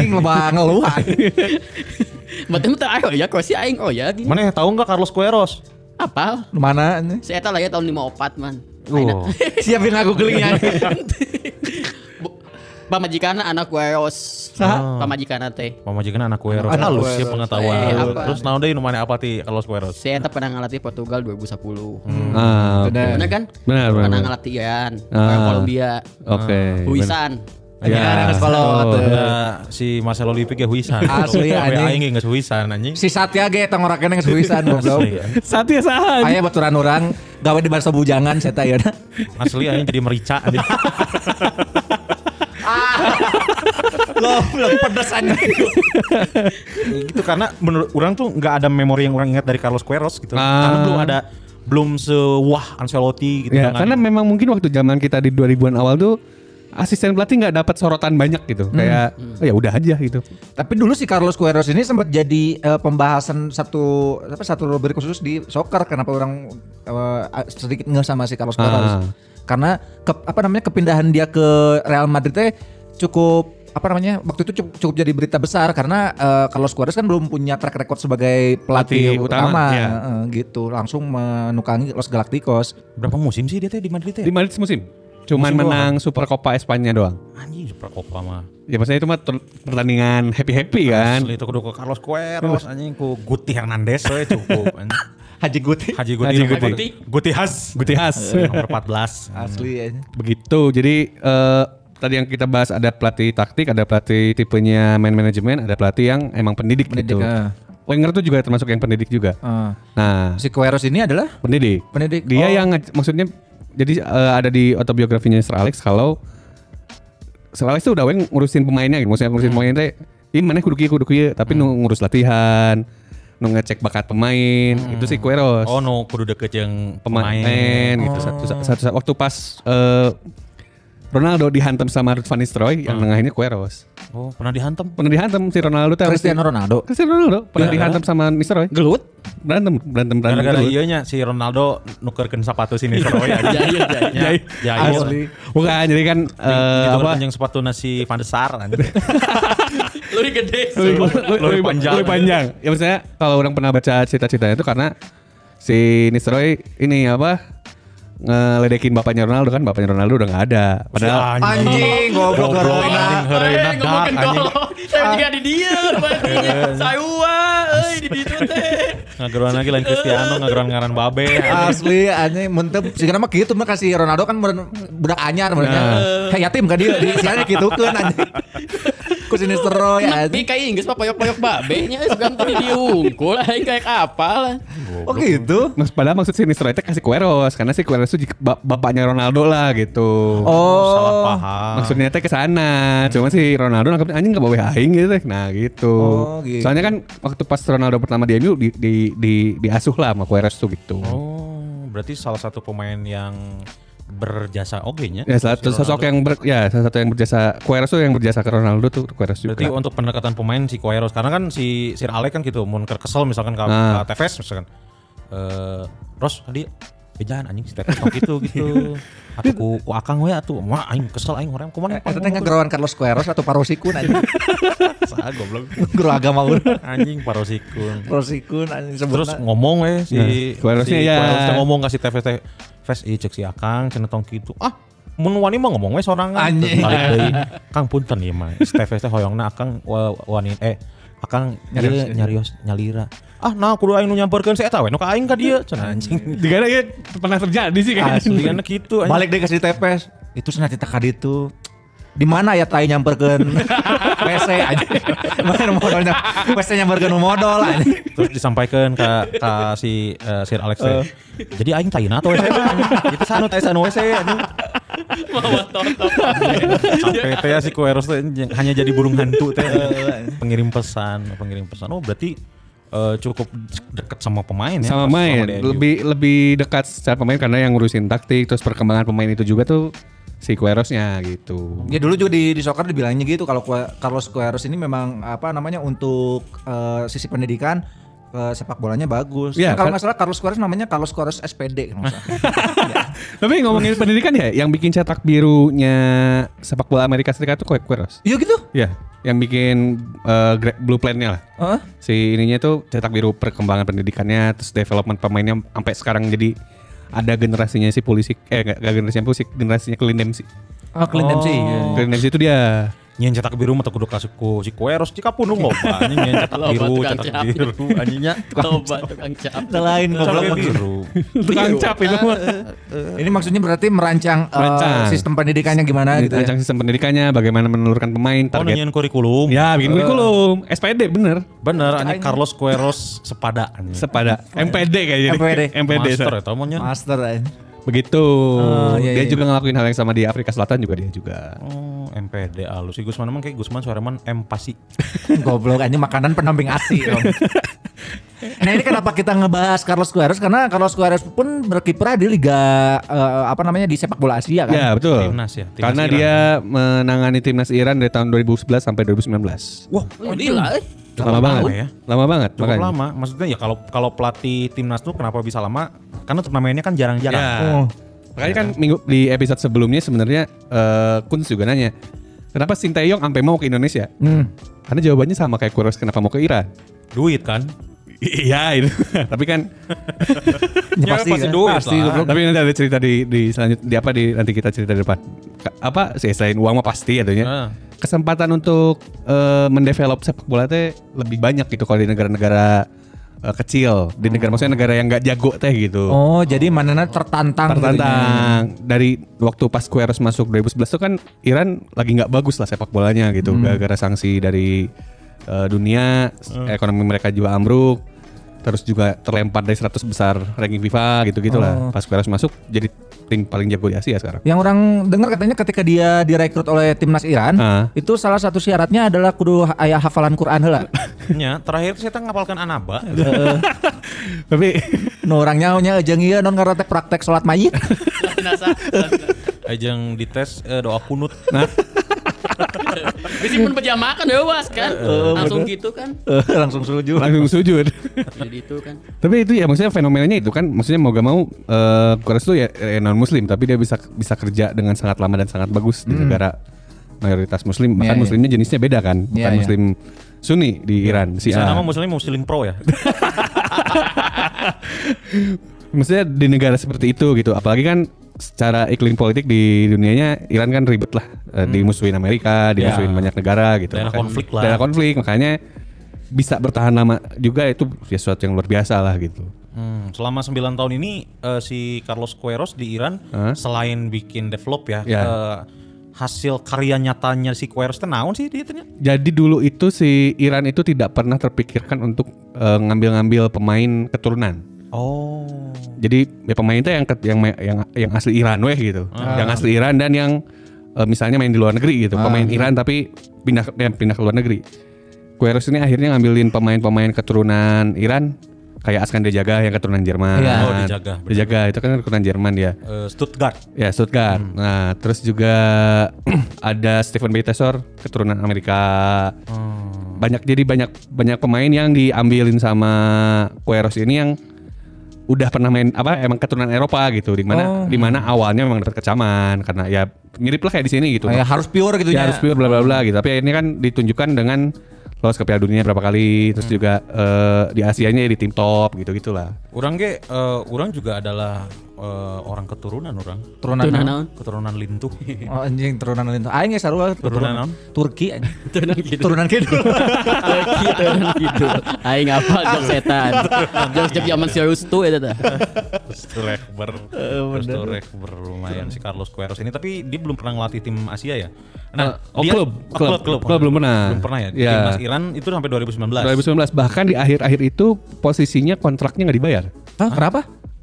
Aing lebah ngeluhan. Betul-betul aing oya, kosi aing oya. Mana tahu nggak Carlos Queiroz? Apal? Mana? Si eta lagi tahun 54 man. Oh. Siapin aku kelingnya. Pamajikan anak Queiroz. Pamajikan teh. Pamajikan anak Queiroz. Halus siap pengetahuan. Terus naon deui nu mane apa ti Carlos Queiroz? Si eta pernah ngalatih Portugal 2010. Benar kan? Benar. Pernah ngalatihan Kolombia. Oke. Huisan. Ya, kalau si Marcel Olympic ya huisan. Asli anjing. Aing geus huisan anjing. Si Satya ge tong ora kene geus huisan goblok. Satya saha? Aya baturan urang gawe di Barso Bujangan seta yeuna. Asli anjing jadi merica anjing. Loh, pedas anjing. Gitu karena menurut orang tuh enggak ada memori yang orang ingat dari Carlos Queiroz gitu. Karena belum sewah Ancelotti gitu kan. Karena memang mungkin waktu zaman kita di 2000-an awal tuh asisten pelatih nggak dapat sorotan banyak gitu, kayak oh ya udah aja gitu. Tapi dulu si Carlos Queiroz ini sempat jadi pembahasan satu rubrik khusus di soccer. Kenapa orang sedikit ngeh sama si Carlos Queiroz? Karena kepindahan dia ke Real Madrid teh cukup waktu itu cukup jadi berita besar karena Carlos Queiroz kan belum punya track record sebagai pelatih utama ya. Gitu. Langsung menukangi Los Galacticos. Berapa musim sih dia teh di Madrid teh? Di Madrid semusim. Cuman menang doang. Super Copa Espanya doang. Anjir, Super Copa mah. Ya maksudnya itu mah pertandingan happy-happy kan. Asli itu kudu ke Carlos Queiroz anjing ku Guti Hernandez we cukup anjing. Guti Has. Nomor 14. Asli ya. Begitu. Jadi tadi yang kita bahas ada pelatih taktik, ada pelatih tipenya man management, ada pelatih yang emang pendidik gitu. Wenger tuh juga termasuk yang pendidik juga. Nah, si Queiroz ini adalah pendidik. Dia yang maksudnya jadi ada di autobiografinya Sir Alex kalau Sir Alex tuh udah ngurusin pemainnya gitu. Maksudnya ngurusin pemainnya teh ini mana kudu kieu tapi ngurus latihan, nu ngecek bakat pemain itu si Queiroz. Oh no kudu deket jeung pemain gitu satu waktu pas Ronaldo dihantam sama Ruud van Nistelrooy yang nengahinnya Queiroz. Oh, pernah dihantam si Ronaldo teh. Cristiano Ronaldo pernah dihantam sama Nistelrooy. Gelut. Berantem. Gara-gara ieu nya si Ronaldo nukerkeun sepatu si Nistelrooy aja. Jahil. Bukan jadi kan panjang sepatuna si Van de Sar anjing. Lebih gede. Lebih panjang. Ya maksudnya kalau orang pernah baca cerita-ceritanya itu karena si Nistelrooy ini ngeledekin bapaknya Ronaldo udah gak ada padahal anjing goblok hereuna dark anjing saya juga di dia sayua euy di ditu teh ngageroan lagi lain Cristiano ngageroan ngaran babe asli anjing mentem sigana mah kitu mah kasih Ronaldo kan budak anyar benernya kayak yatim ka dieu disiana kitukeun anjing ku Nistelrooy anjing kayak Inggris mah poyok-poyok babe nya geus ganti diungkul aing kayak apal oh gitu padahal maksud si Nistelrooy teh kasih Queiroz karena si Queiroz itu bapaknya Ronaldo lah gitu. Oh, salah paham. Maksudnya teh kesana. Cuma si Ronaldo nangkepnya anjing nggak bawa aing gitu teh. Nah gitu. Oh, gitu. Soalnya kan waktu pas Ronaldo pertama di MU diasuh lah sama Queiroz tuh gitu. Oh, berarti salah satu pemain yang berjasa nya. Ya, salah satu yang berjasa Queiroz tuh yang berjasa ke Ronaldo tuh Queiroz juga. Berarti untuk pendekatan pemain si Queiroz karena kan si Sir Alex kan gitu, mun kesel misalkan ke Tevez misalkan. Ros tadi jangan anjing setiap waktu gitu. Atau ku akang we atuh. Wah aing kesel aing hoream kumaha. Eta teh ngagerawan Carlos Queiroz atau parosikun anjing. Saha goblok. Guru agama ulun anjing parosikun. Parosikun anjing sebutna. Terus ngomong we si Queiroznya ya. Queiroz ngomong ka si Tevez teh Ves ieu cek si akang cenah tong kitu. Ah mun wani mah ngomong we sorangan. Anjing. Kang punten ieu mah. Si Tevez teh hoyongna akang wani akang nyalira. Ah nah kudu aing nu nyamperkeun si eta we nu ka aing ka dieu cenah anjing. Digana ieu pernah terjadi sih kayaknya. Digana kitu anjing. Balik deui ka si Tevez. Itu cenah teh ka ditu. Di mana ya tai nyamperkeun WC anjing. Mana modolnya? WC nyamperkeun modol anjing. Terus disampaikeun ka si Sir Alex. Jadi aing taina teh WC. Jadi sanu WC anjing. Mama top. Sampai teh si Queiroz teh hanya jadi burung hantu teh pengirim pesan. Oh berarti cukup dekat sama pemain ya. Sama pemain. Lebih dekat secara pemain karena yang ngurusin taktik terus perkembangan pemain itu juga tuh si Queiroz-nya gitu. Ya dulu juga di soccer dibilangnya gitu kalau Carlos Queiroz ini memang untuk sisi pendidikan sepak bolanya bagus. Ya, kalau nggak salah Carlos Queiroz namanya Carlos Queiroz SPD. Tapi ngomongin pendidikan ya, yang bikin cetak birunya sepak bola Amerika Serikat itu Queiroz. Iya gitu? Iya, yang bikin blueprint-nya lah. Si ininya tuh cetak biru perkembangan pendidikannya, terus development pemainnya sampai sekarang jadi ada generasinya si Pulisic, gak generasinya Pulisic, generasinya Clint Dempsey. Oh, Clint Dempsey. Clint Dempsey itu dia. Nyen cetak biru mata kudu kasuku si Queiroz dikapun dong loba anjing nyen cetak biru cetak biru anjingnya loba tukang cap lain goblok biru tukang cap itu mah ini maksudnya berarti merancang sistem pendidikannya gimana gitu, merancang sistem pendidikannya bagaimana menelurkan pemain target. Oh, nyen kurikulum ya, bikin kurikulum SPD bener anjing Carlos Queiroz sepada anjing sepada MPD kayaknya MPD master eta mah nyen master anjing begitu. Dia juga ngelakuin hal yang sama di Afrika Selatan juga dia juga. Oh, MPD alus. Si Gusman emang kayak Gusman Suareman empasi. Goblok anjing makanan penamping ASI. Nah, ini kenapa kita ngebahas Carlos Queiroz karena Carlos Queiroz pun berkiprah di liga di sepak bola Asia kan. Iya, betul. Timnas ya. Timnas karena Iran, dia kan menangani timnas Iran dari tahun 2011 sampai 2019. Wah, gila. Lama banget. Cukup makanya lama. Maksudnya ya kalau pelatih timnas tuh kenapa bisa lama? Karena turnamennya kan jarang-jarang. Ya. Makanya kan minggu di episode sebelumnya sebenarnya Kunz juga nanya, kenapa Shin Tae-yong sampai mau ke Indonesia? Karena jawabannya sama kayak Queiroz kenapa mau ke Iran? Duit kan? Iya itu. Tapi kan pasti duit. Pasti. Tapi nanti ada cerita di selanjutnya nanti kita cerita di depan. Selain uang mah pasti adanya. Kesempatan untuk mendevelop sepak bola teh lebih banyak gitu kalau di negara-negara kecil, di negara maksudnya negara yang nggak jago teh gitu. Oh, jadi manana tertantang. Dari waktu pas Queiroz masuk 2011 tuh kan Iran lagi nggak bagus lah sepak bolanya gitu, gara-gara sanksi dari dunia, ekonomi mereka juga ambruk, terus juga terlempar dari 100 besar ranking FIFA gitu-gitu lah. Pas Queiroz masuk jadi tim paling jago di Asia sekarang. Yang orang dengar katanya ketika dia direkrut oleh timnas Iran, itu salah satu syaratnya adalah kudu aya hafalan Quran heula. Nya, terakhir saya ngapalkan anaba. Tapi nu urang nyaho nya jeung ieu non ngarotek praktek salat mayit. Ajeng dites doa kunut. Nah. Disimpen pejamakan bebas kan. Langsung gitu kan. Langsung sujud. Jadi itu kan. Tapi itu ya maksudnya fenomenanya itu kan, maksudnya mau gak mau Queiroz itu ya non muslim tapi dia bisa kerja dengan sangat lama dan sangat bagus di negara mayoritas muslim, bahkan muslimnya jenisnya beda kan, bukan muslim sunni di Iran. Bisa nama muslim pro ya. Maksudnya di negara seperti itu gitu, apalagi kan secara iklim politik di dunianya Iran kan ribet lah, dimusuhin Amerika, dimusuhin banyak negara gitu, daerah konflik, makanya bisa bertahan lama juga itu ya sesuatu yang luar biasa lah gitu. Selama 9 tahun ini si Carlos Queiroz di Iran selain bikin develop hasil karya nyatanya si Queiroz itu naon sih dia ternyata? Jadi dulu itu si Iran itu tidak pernah terpikirkan untuk ngambil-ngambil pemain keturunan. Oh. Jadi ya pemain itu yang asli Iran gitu. Yang asli Iran dan yang misalnya main di luar negeri gitu. Pemain Iran tapi pindah ke luar negeri. Queiroz ini akhirnya ngambilin pemain-pemain keturunan Iran. Kayak Ashkan Dejagah yang keturunan Jerman. Yeah. Oh, Dejagah itu kan keturunan Jerman dia. Stuttgart. Ya, Stuttgart. Nah, terus juga ada Stephen Beitashour keturunan Amerika. Banyak pemain yang diambilin sama Queiroz ini yang udah pernah main emang keturunan Eropa gitu, di mana awalnya memang dapat kecaman karena ya mirip lah kayak di sini gitu. Kayak harus pure gitu ya. Harus pure bla bla bla gitu. Tapi ini kan ditunjukkan dengan lolos ke Piala Dunia berapa kali, terus juga di Asianya di tim top gitu-gitulah. Urang juga adalah orang keturunan urang. Keturunan lintuh. Oh anjing turunan lintuh. Aing sarua keturunan Turki anjing. Turunan kidul. Aing apa jokes setan. Jokes zaman si Ustu eta tah. Ustu Rekber lumayan si Carlos Queiroz ini tapi dia belum pernah ngelatih tim Asia ya. Nah, klub belum pernah. Belum pernah ya. Timnas Iran itu sampai 2019 bahkan di akhir-akhir itu posisinya kontraknya enggak dibayar. Hah, kenapa?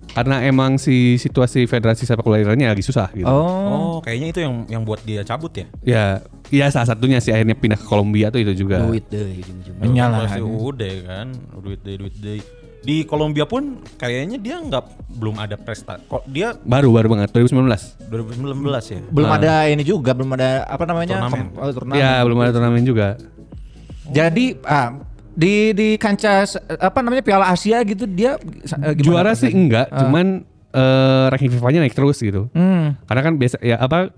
Karena emang si situasi federasi sepak bola Irannya lagi susah gitu. Oh, kayaknya itu yang buat dia cabut ya? Iya salah satunya sih akhirnya pindah ke Kolombia tuh itu juga. Duit deh. Menyalahan. Udah kan, duit deh. Di Kolombia pun kayaknya dia belum ada prestasi. Dia baru banget 2019 ya. Belum ada ini juga, belum ada turnamen. Iya, belum ada turnamen juga. Jadi Di kancah apa namanya Piala Asia gitu dia juara sih enggak, cuman ranking FIFA-nya naik terus gitu. Karena kan biasa ya apa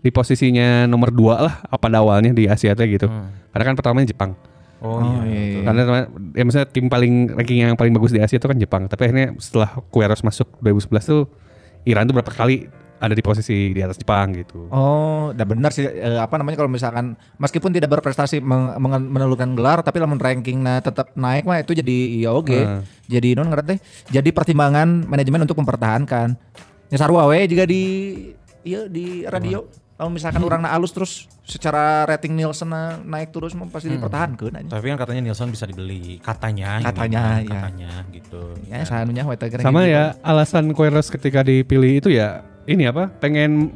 di posisinya nomor 2 lah pada awalnya di Asia tuh gitu. Karena kan pertamanya Jepang. Oh iya. Karena ya misalnya tim paling ranking yang paling bagus di Asia itu kan Jepang. Tapi akhirnya setelah Queiroz masuk 2011 tuh Iran tuh berapa kali ada di posisi di atas Jepang gitu. Oh, udah benar sih apa namanya kalau misalkan meskipun tidak berprestasi menelurkan gelar tapi lamun rankingnya tetap naik mah itu jadi iya oke. Jadi non ngerti. Jadi pertimbangan manajemen untuk mempertahankan. Nya sarua we juga di iya di radio. Kalau misalkan orangnya alus terus secara rating Nielsen naik terus pasti dipertahankan aja. Tapi kan katanya Nielsen bisa dibeli, katanya gitu. Ya, sanunya sama gitu. Ya, alasan Queiroz ketika dipilih itu ya ini apa? Pengen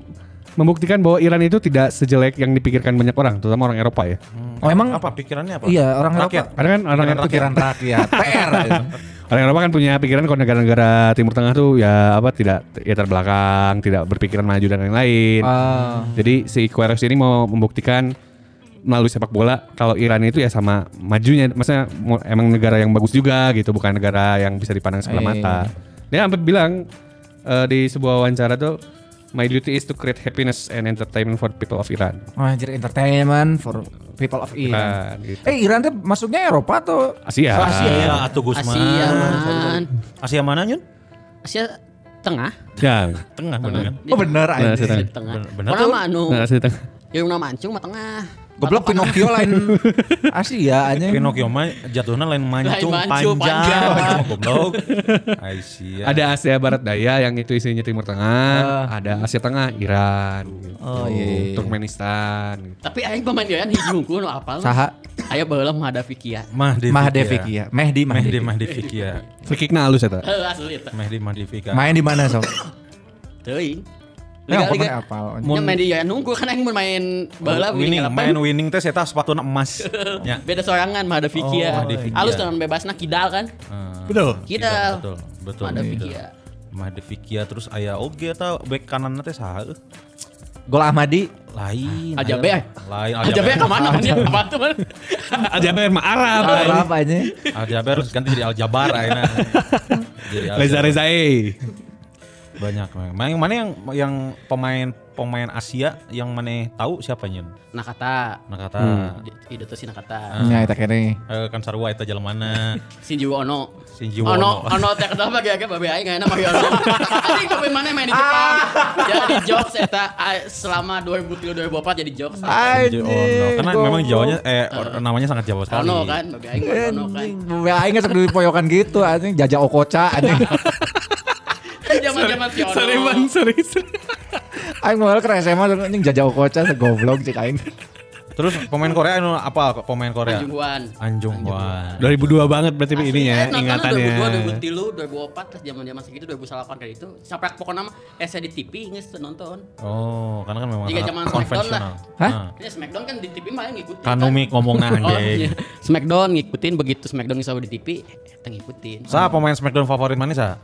membuktikan bahwa Iran itu tidak sejelek yang dipikirkan banyak orang, terutama orang Eropa ya. Oh emang apa pikirannya apa? Iya, orang rakyat. Eropa. Karena kan orang pikiran rakyat. PR. Orang Eropa kan punya pikiran kalau negara-negara Timur Tengah tuh ya apa tidak ya terbelakang, tidak berpikiran maju dan lain-lain. Jadi si Queiroz ini mau membuktikan melalui sepak bola kalau Iran itu ya sama majunya, maksudnya emang negara yang bagus juga gitu, bukan negara yang bisa dipandang sebelah mata. Dia sampai bilang di sebuah wawancara tuh, my duty is to create happiness and entertainment for people of Iran. Oh, jadi entertainment for people of Iran. Gitu. Iran tuh masuknya Eropa atau Asia? Asia atau Gusman. Asia mana Nyun? Asia Tengah. Ya. Tengah benar kan? Oh benar aja. Asia Tengah. Benar tuh. Asia Tengah. Yang nama Ancung mah Tengah. Goblok Pinocchio lain Asia anjing. Pinocchio mah jatuhna lain mancung panjang. Goblok. Asia. Ada Asia Barat Daya yang itu isinya Timur Tengah, ada Asia Tengah Iran gitu. Oh iya. Turkmenistan gitu. Tapi aing pamandeuan hiji hungkul nu apal. Saha? Aya baheula Mahdi Fikia. Fikihna halus eta. Heuh asli eta. Mahdi Fikia. Main di mana sok? Teuing. Liga apal. Mun main di nunggu kan aing mun main bola winning teh eta sepatu emas. Ya. Beda sorangan mah ada Vicky ya. Alus dengan bebasna kidal kan? Betul. Kidal. Betul. Ada Vicky ya. Mahdi Vikia terus aya oge eta bek kananna teh saha euy? Gol Ahmadi lain. Ajabe. Lain Ajabe ka mana anjing? Apaan tuh? Ajabe mah Arab. Arab anjing. Ajabe harus ganti jadi Aljabar ayeuna. Reza-Rezai. Banyak. Mana yang pemain Asia yang mana tahu siapa Nyun? Nakata. Itu tuh si Nakata. Nya eta keneh. Kan sarua eta jalemana. Shinji Ono. Ono teh kenapa gak babe aing ngana mah Ono. Anjing tapi mana main di Jepang. Jadi jokes eta selama 2003-2004 jadi jokes. Shinji Ono. Karena memang Jawanya namanya sangat Jawa sekali. Ono kan babe aing Ono kan. Babe aing sok dipoyokan gitu anjing Jaja Okocha anjing. Jaman-jaman si Ono. Sorry. Aing mau ke SMA anjing Jaja Okocha segoblok cik aing. Terus pemain Korea apa pemain Korea? Anjung Hwan. 2002 banget berarti ininya ingatannya. 2002, 2003, 2004, jaman-jaman segitu 2008 kayak itu. Sampai pokoknya saya di TV geus nonton. Oh, karena kan memang konvensional. Hah? Ya Smackdown kan di TV mah ngikutin. Kanumi ngomongna anjing. Smackdown ngikutin begitu Smackdown bisa di TV, eta ngikutin. Sa pemain Smackdown favorit mana sa?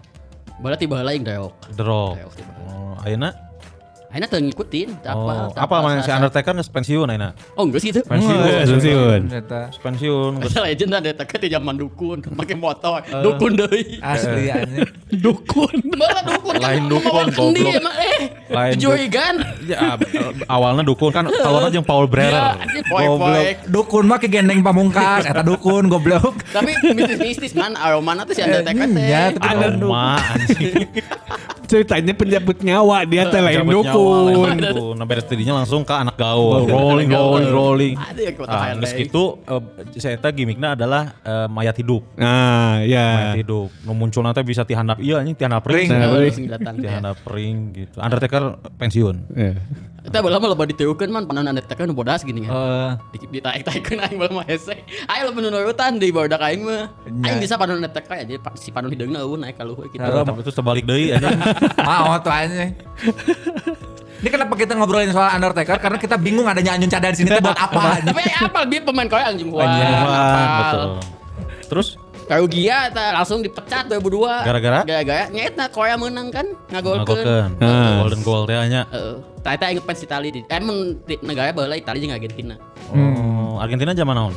Berarti bahala yang Drogba. Oh, Aina tuh ngikutin. Apa namanya si Undertaker pensiun Aina? Oh enggak sih itu. Pensiun. Asal legend Undertaker di zaman dukun, pakai motor, dukun deui. Asli anjing. Dukun. Lain dukun goblok. Jurigan. Awalnya dukun kan awalnya jeung Paul Brerer. Goblok. Dukun mah kegandeng pamungkas eta dukun goblok. Tapi mistis-mistis man aromana tuh si Undertaker teh. Ya, tapi anjing. Ceritanya penjabut nyawa dia teh lain dukun. Nah beres tidinya langsung ke anak gaul. Rolling. Terus gitu saya eta gimmicknya adalah mayat hidup. Nah ya. Mayat hidup. Nu muncul nanti bisa tihandap. Iya ini tihandap ring. Tihandap ring gitu. Undertaker pensiun. Kita belum lama ditiukeun man panon Undertaker nu bodas gini kan. Ditaik-taikeun aing belum hese. Aing lebih nurutan di barudak aing mah. Aing bisa panon Undertaker jadi si panon hideungna eueuh naik ka luhur kitu. Tapi terus terbalik deui anjing. Mau tuh anjing. Ini kenapa kita ngobrolin soal Undertaker? Karena kita bingung adanya Anyun Cadel di sini tuh buat apa? Tapi apa dia pemain Korea Anyun Hwan. Betul. Terus Karugia langsung dipecat 2002. Gara-gara nyaetna Korea menang kan? Ngagolkeun. Golden goal teh nya. Heeh. Tah eta inget pas Itali. Mun negara baheula Itali jeung Argentina. Argentina zaman naon?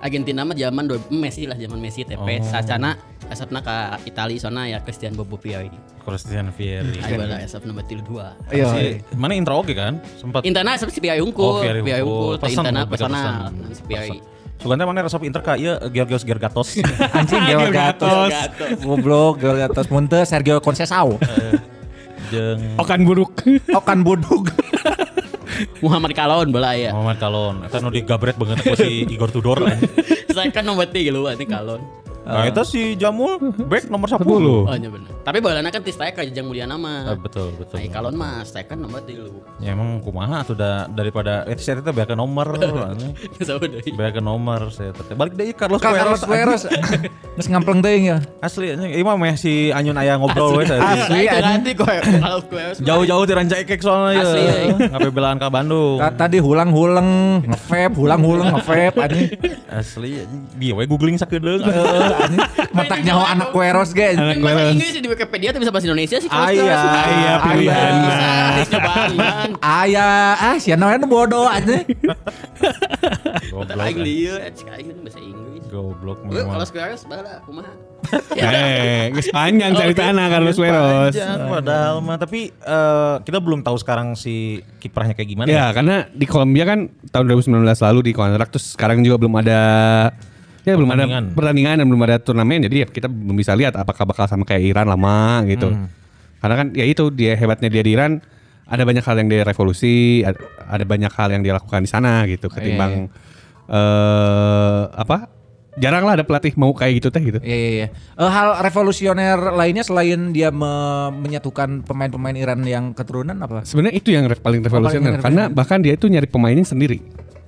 Argentina mah zaman Messi lah, zaman Messi TP. Oh. Sacana asapna ka Itali sona ya Christian Vieri. Ayo lah asapna betil 2. Iya. Mana intro oke kan? Sempat. Intana asap si Piai Hungkul. Piai Hungkul intana pesana si Piai. Sugante mana resep inter ka ieu Georgios Gergatos. Anjing Gergatos. Goblok Gergatos mun teu Sergio Conceição. Jeung Okan Buduk. Muhammad Kalon bala ya. Muhammad Kalon. Eta nu digabret banget ku si Igor Tudor lah. Saekan nomor 3 lu atuh Kalon. Nah, eta si Jamul back nomor 10. Oh, nya bener. Tapi balana kan ti striker Jajang Mulyana mah. Betul. Ai Kalon mah striker nomor 3. Ya emang kumaha atuh daripada si eta bae ka nomor. Bae ka nomor si eta. Balik deui Carlos Queiroz. Geus ngampleng teuing ya. Asli nya ieu mah meh si Anyun aya ngobrol we. Asli anti Carlos Queiroz. Jauh-jauh ti rancak ekek soalnya. Asli ngabebelaan ka Bandung. Tadi hulang-huleng, nge-vape, hulang-huleng nge-vape anjing. Asli ieu we googling sakedeung. Matak nyaho anak Queiroz guys. Bahasa Inggris di Wikipedia tuh bisa bahasa Indonesia sih. Aya pilihan. Aya si anak bodoh aja. Goblok. Aing bahasa Inggris. Goblok memang. Carlos Queiroz bala kumaha. Geus panjang ceritana Carlos Queiroz. Padahal mah tapi kita belum tahu sekarang si kiprahnya kayak gimana. Ya karena di Kolombia kan tahun 2019 lalu di kontrak terus sekarang juga belum ada. Ya belum ada pertandingan dan belum ada turnamen, jadi ya kita belum bisa lihat apakah bakal sama kayak Iran lama gitu. Karena kan ya itu dia hebatnya dia di Iran, ada banyak hal yang dia revolusi, ada banyak hal yang dia lakukan di sana gitu. Ketimbang jarang lah ada pelatih mau kayak gitu teh gitu. Iya. Hal revolusioner lainnya selain dia menyatukan pemain-pemain Iran yang keturunan apa? Sebenarnya itu yang paling revolusioner karena bahkan dia itu nyari pemainnya sendiri.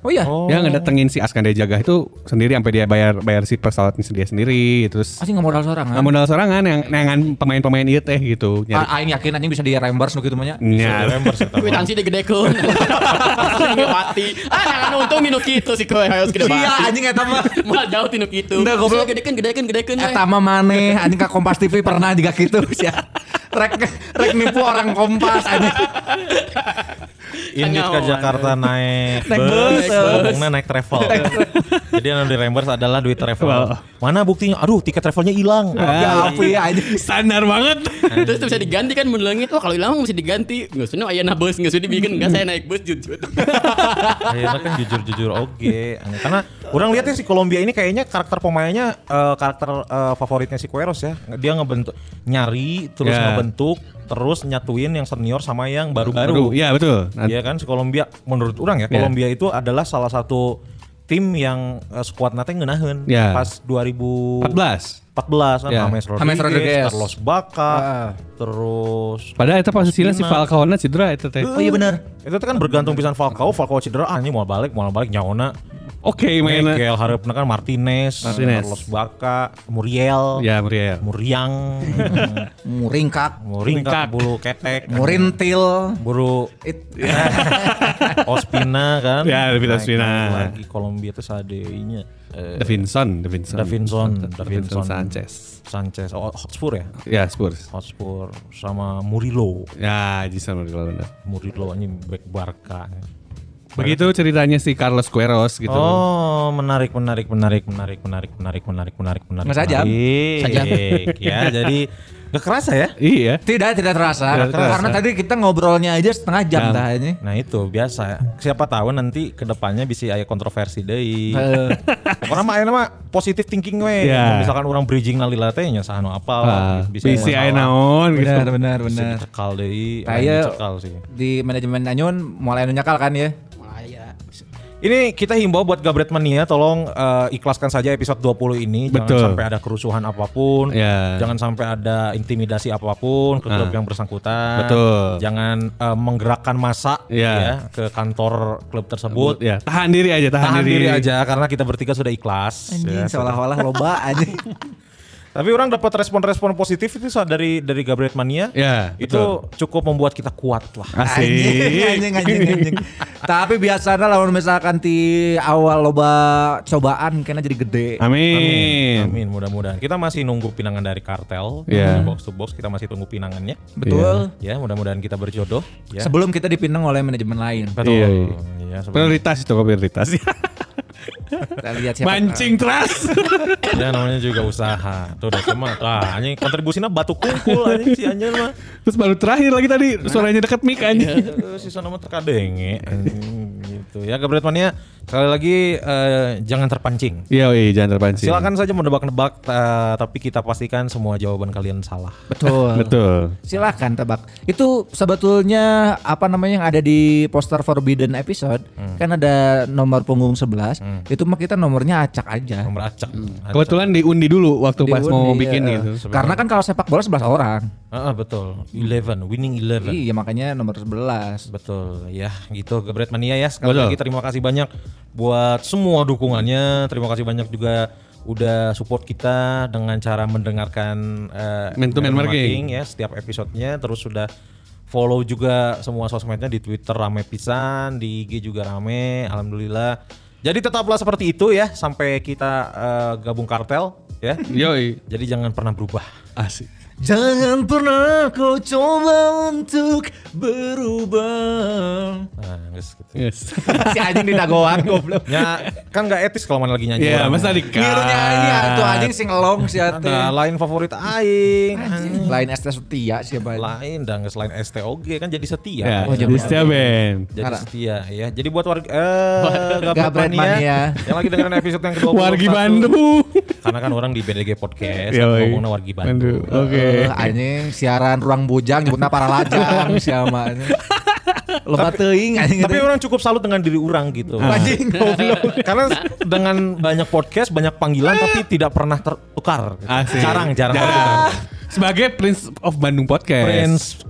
Oh iya, dia ngedatengin si Ashkan Dejagah itu sendiri sampai dia bayar si pesawatnya sendiri terus. Asli nggak modal sorangan yang nangan pemain-pemain itu teh gitu. Aing yakin anjing bisa di reimburse gitu mah nya. Iya, reimburse eta. Kuitansi digedekeun. Anjing mati. Ah nangan untung minum kitu si koe harus gede banget. Iya anjing eta mah modal jauh minum kitu. Udah goblok gedekeun. Eta mah maneh anjing ka Kompas TV pernah juga kitu sia. Rek nipu orang Kompas anjing. Ini ke Jakarta naik bus. Naik travel. Jadi yang di reimburse adalah duit travel. Mana buktinya? Aduh, tiket travelnya hilang. Ya, standar banget. Terus bisa diganti kan mun leungit. Kalau hilang mesti diganti. Enggak usah aya na bus, enggak usah dibikin. Enggak saya naik bus jujur. Ayeuna kan jujur oge. Karena orang lihatnya si Kolombia ini kayaknya karakter pemainnya karakter favoritnya si Queiroz ya. Dia ngebentuk nyari terus ngebentuk terus nyatuin yang senior sama yang baru-baru. Iya betul. Iya kan si Kolombia menurut orang ya Kolombia itu adalah salah satu tim yang skuad nate ngeunaheun pas 2014 kan James Rodríguez, Carlos Bacca, terus padahal itu posisinya si Falcao na cedera itu teh. Oh iya benar. Itu kan bergantung pisan Falcao cedera anjing mau balik nyaona. Oke, mainnya. Gel harapna kan Martinez. Carlos Bacca, Muriel. Ya, Muriang. Muringkak, bulu ketek. Murintil. Buru. Ospina kan. Ya, David Ospina. Lagi Kolombia tuh sadeunya. Davinson Sánchez. Hotspur ya? Ya, Hotspur sama Murilo. Ya, Jason Murilo benar. Murilo anjing back Barca. Begitu ceritanya si Carlos Queiroz gitu. Oh, menarik. Sajam. Ya, jadi gak kerasa ya? Iya. Tidak terasa. Karena tadi kita ngobrolnya aja setengah jam dah ini. Nah, itu biasa. Siapa tahu nanti kedepannya bisa ada kontroversi deui. Pokoknya mah ayeuna mah positive thinking we. Misalkan orang bridging nalila teh nya sahanu apal bisa aya naon gitu. Benar. Cekal deui. Cekal sih. Di manajemen Anyun mulai nyakal kan ya. Ini kita himbau buat Gabret Mania, tolong ikhlaskan saja episode 20 ini. Betul. Jangan sampai ada kerusuhan apapun, jangan sampai ada intimidasi apapun ke klub yang bersangkutan. Betul. Jangan menggerakkan massa ya ke kantor klub tersebut. Ya. Tahan diri aja karena kita bertiga sudah ikhlas. Anjing, seolah-olah loba aja. Tapi orang dapat respon-respon positif itu dari Gabret Mania. Ya, itu cukup membuat kita kuat lah. Anjing. Tapi biasanya lawan misalkan di awal loba cobaan kena jadi gede. Amin. Mudah-mudahan. Kita masih nunggu pinangan dari kartel. Box to box kita masih tunggu pinangannya. Betul. Ya, mudah-mudahan kita berjodoh. Sebelum kita dipinang oleh manajemen lain. Betul. Prioritas itu prioritas. Kita lihat siapa mancing keras. Ya namanya juga usaha. Tuh udah sama. Wah, anjing kontribusinya batu kumpul anjing si anjir mah. Terus baru terakhir lagi tadi suaranya deket mic anjing. Ya, si Sonoma terkadenge anjing gitu. Ya Gabriel Mania sekali lagi jangan terpancing. Iya, jangan terpancing. Silakan saja menebak-nebak tapi kita pastikan semua jawaban kalian salah. Betul. Betul. Silakan tebak. Itu sebetulnya apa namanya yang ada di poster Forbidden episode kan ada nomor punggung 11. Itu mah kita nomornya acak aja. Nomor acak. Kebetulan diundi dulu waktu pas mau bikin gitu. Sebenernya. Karena kan kalau sepak bola 11 orang. Betul. 11, winning 11. Iya, makanya nomor 11. Betul. Ya, gitu Gebret Mania ya. Sekali lagi terima kasih banyak buat semua dukungannya. Terima kasih banyak juga udah support kita dengan cara mendengarkan Man Marking ya setiap episodenya, terus sudah follow juga semua sosmednya di Twitter rame pisan, di IG juga rame. Alhamdulillah. Jadi tetaplah seperti itu ya sampai kita gabung kartel ya. Yoi. Jadi jangan pernah berubah. Asik. Jangan pernah kau coba untuk berubah. Nah, guys gitu. Yes. Si anjing ditagoan goblok. Ya, kan enggak etis kalau mana lagi nyanyi. Iya, Mas tadi kan. Ngirunya ini atuh anjing sing long si atuh. Nah, lain favorit aing. Lain ST Setia siapa? Lain dan guys lain STOG kan jadi setia. Ya, oh, jadi setia Ben. Jadi setia ya. Jadi buat warga Gabretmania ya. Yang lagi dengerin episode yang ke-21. Wargi Bandung. Karena kan orang di BDG Podcast ngomongnya wargi Bandung. Oke. Anjing siaran ruang bujang nyebutna para lajang siapa anjing. Lebat teuing anjing. Tapi orang cukup salut dengan diri orang gitu. Anjing goblok. Karena dengan banyak podcast, banyak panggilan tapi tidak pernah tertukar. Jarang-jarang tertukar. Sebagai Prince of Bandung Podcast.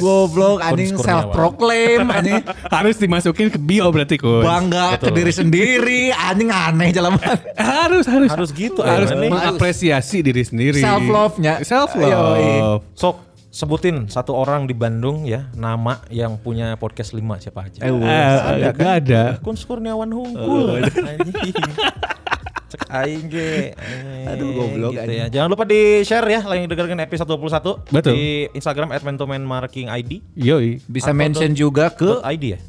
Goblok anjing self proclaim anjing. Harus dimasukin ke bio berarti Kun. Bangga ke diri sendiri anjing aneh jalan. Harus gitu. Harus mengapresiasi diri sendiri. Self love-nya. Self love. Sok sebutin satu orang di Bandung ya, nama yang punya podcast 5 siapa aja. Gak ada. Kun Kurniawan Hungkul. Cek aing ge. Aduh goblok gitu ya. Jangan lupa di-share ya lagi dengerin episode 21 betul. Di Instagram @mentomenmarkingid. Yoi. Bisa mention juga ke .id ya.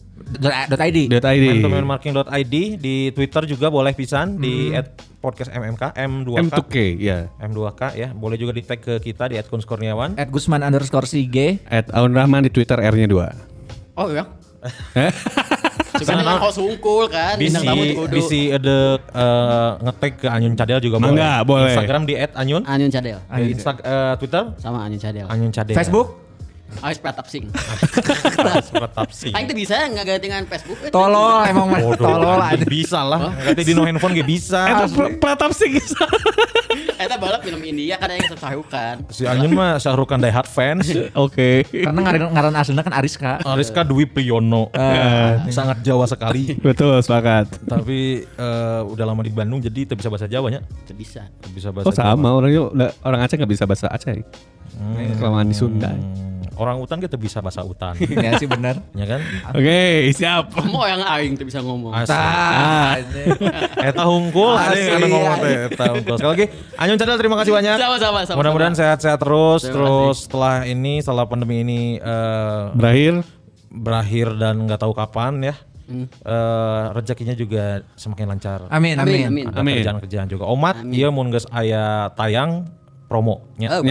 .id. mentomenmarking.id di Twitter juga boleh pisan di @podcastmmk M2K. M2K ya. M2K ya. Boleh juga di-tag ke kita di @kunskurniawan, @gusman_sig, @Aun Rahman di Twitter R-nya 2. Oh iya. Sebenarnya kok sungkul kan bisi ada ngetag ke Anyun Cadel juga boleh. Enggak, boleh. Instagram di @anyun. Anyun Cadel. Twitter sama Anyun Cadel. Anyun Cadel. Facebook Ais Pratapsing. Aing teh bisa enggak gantengan Facebook. Tolol emang tolol aja. Bisa lah. Ganti di no handphone ge bisa. Eta Pratapsing bisa. Eta balap film India kan yang sahukan. Si Anyun mah sahukan Die Hard fans. Oke. Karena ngaran aslinya kan Ariska. Ariska Dwi Priyono. Sangat Jawa sekali. Betul, sepakat. Tapi udah lama di Bandung jadi teu bisa bahasa Jawanya. Teu bisa. Oh sama orang Aceh enggak bisa bahasa Aceh. Kelamaan di Sunda. Orang hutan kita bisa bahasa hutan. Iya sih benar. Ya kan? Oke, siap. Mau yang aing tuh bisa ngomong. Tah. Eta hungkul ada ngomong teh eta hungkul. Sekali lagi Anyun Cadel terima kasih banyak. Sama-sama. Mudah-mudahan sehat-sehat terus. Terus setelah ini setelah pandemi ini berakhir dan enggak tahu kapan ya. Rezekinya juga semakin lancar. Amin. Amin. Kerjaan-kerjaan juga. Omat ieu mun geus aya tayang promonya.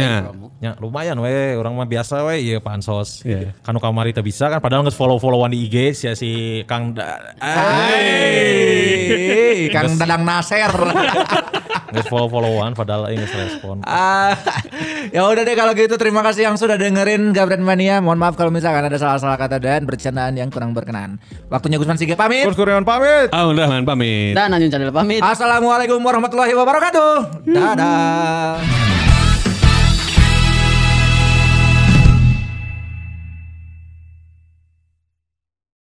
Ya, lumayan we, orang mah biasa we, iya pansos. Yeah. Kanu kamari teu bisa kan padahal nges follow-followan di IG sia si Kang Kang Dadang Naser. Nges follow-followan padahal aing nges respon. Ya udah deh kalau gitu terima kasih yang sudah dengerin Gabretmania. Mohon maaf kalau misalkan ada salah-salah kata dan bercandaan yang kurang berkenan. Waktunya Gusman Sigit pamit. Kurniawan pamit. Aun Rahman pamit. Dan Anyun Cadel pamit. Assalamualaikum warahmatullahi wabarakatuh. Dadah.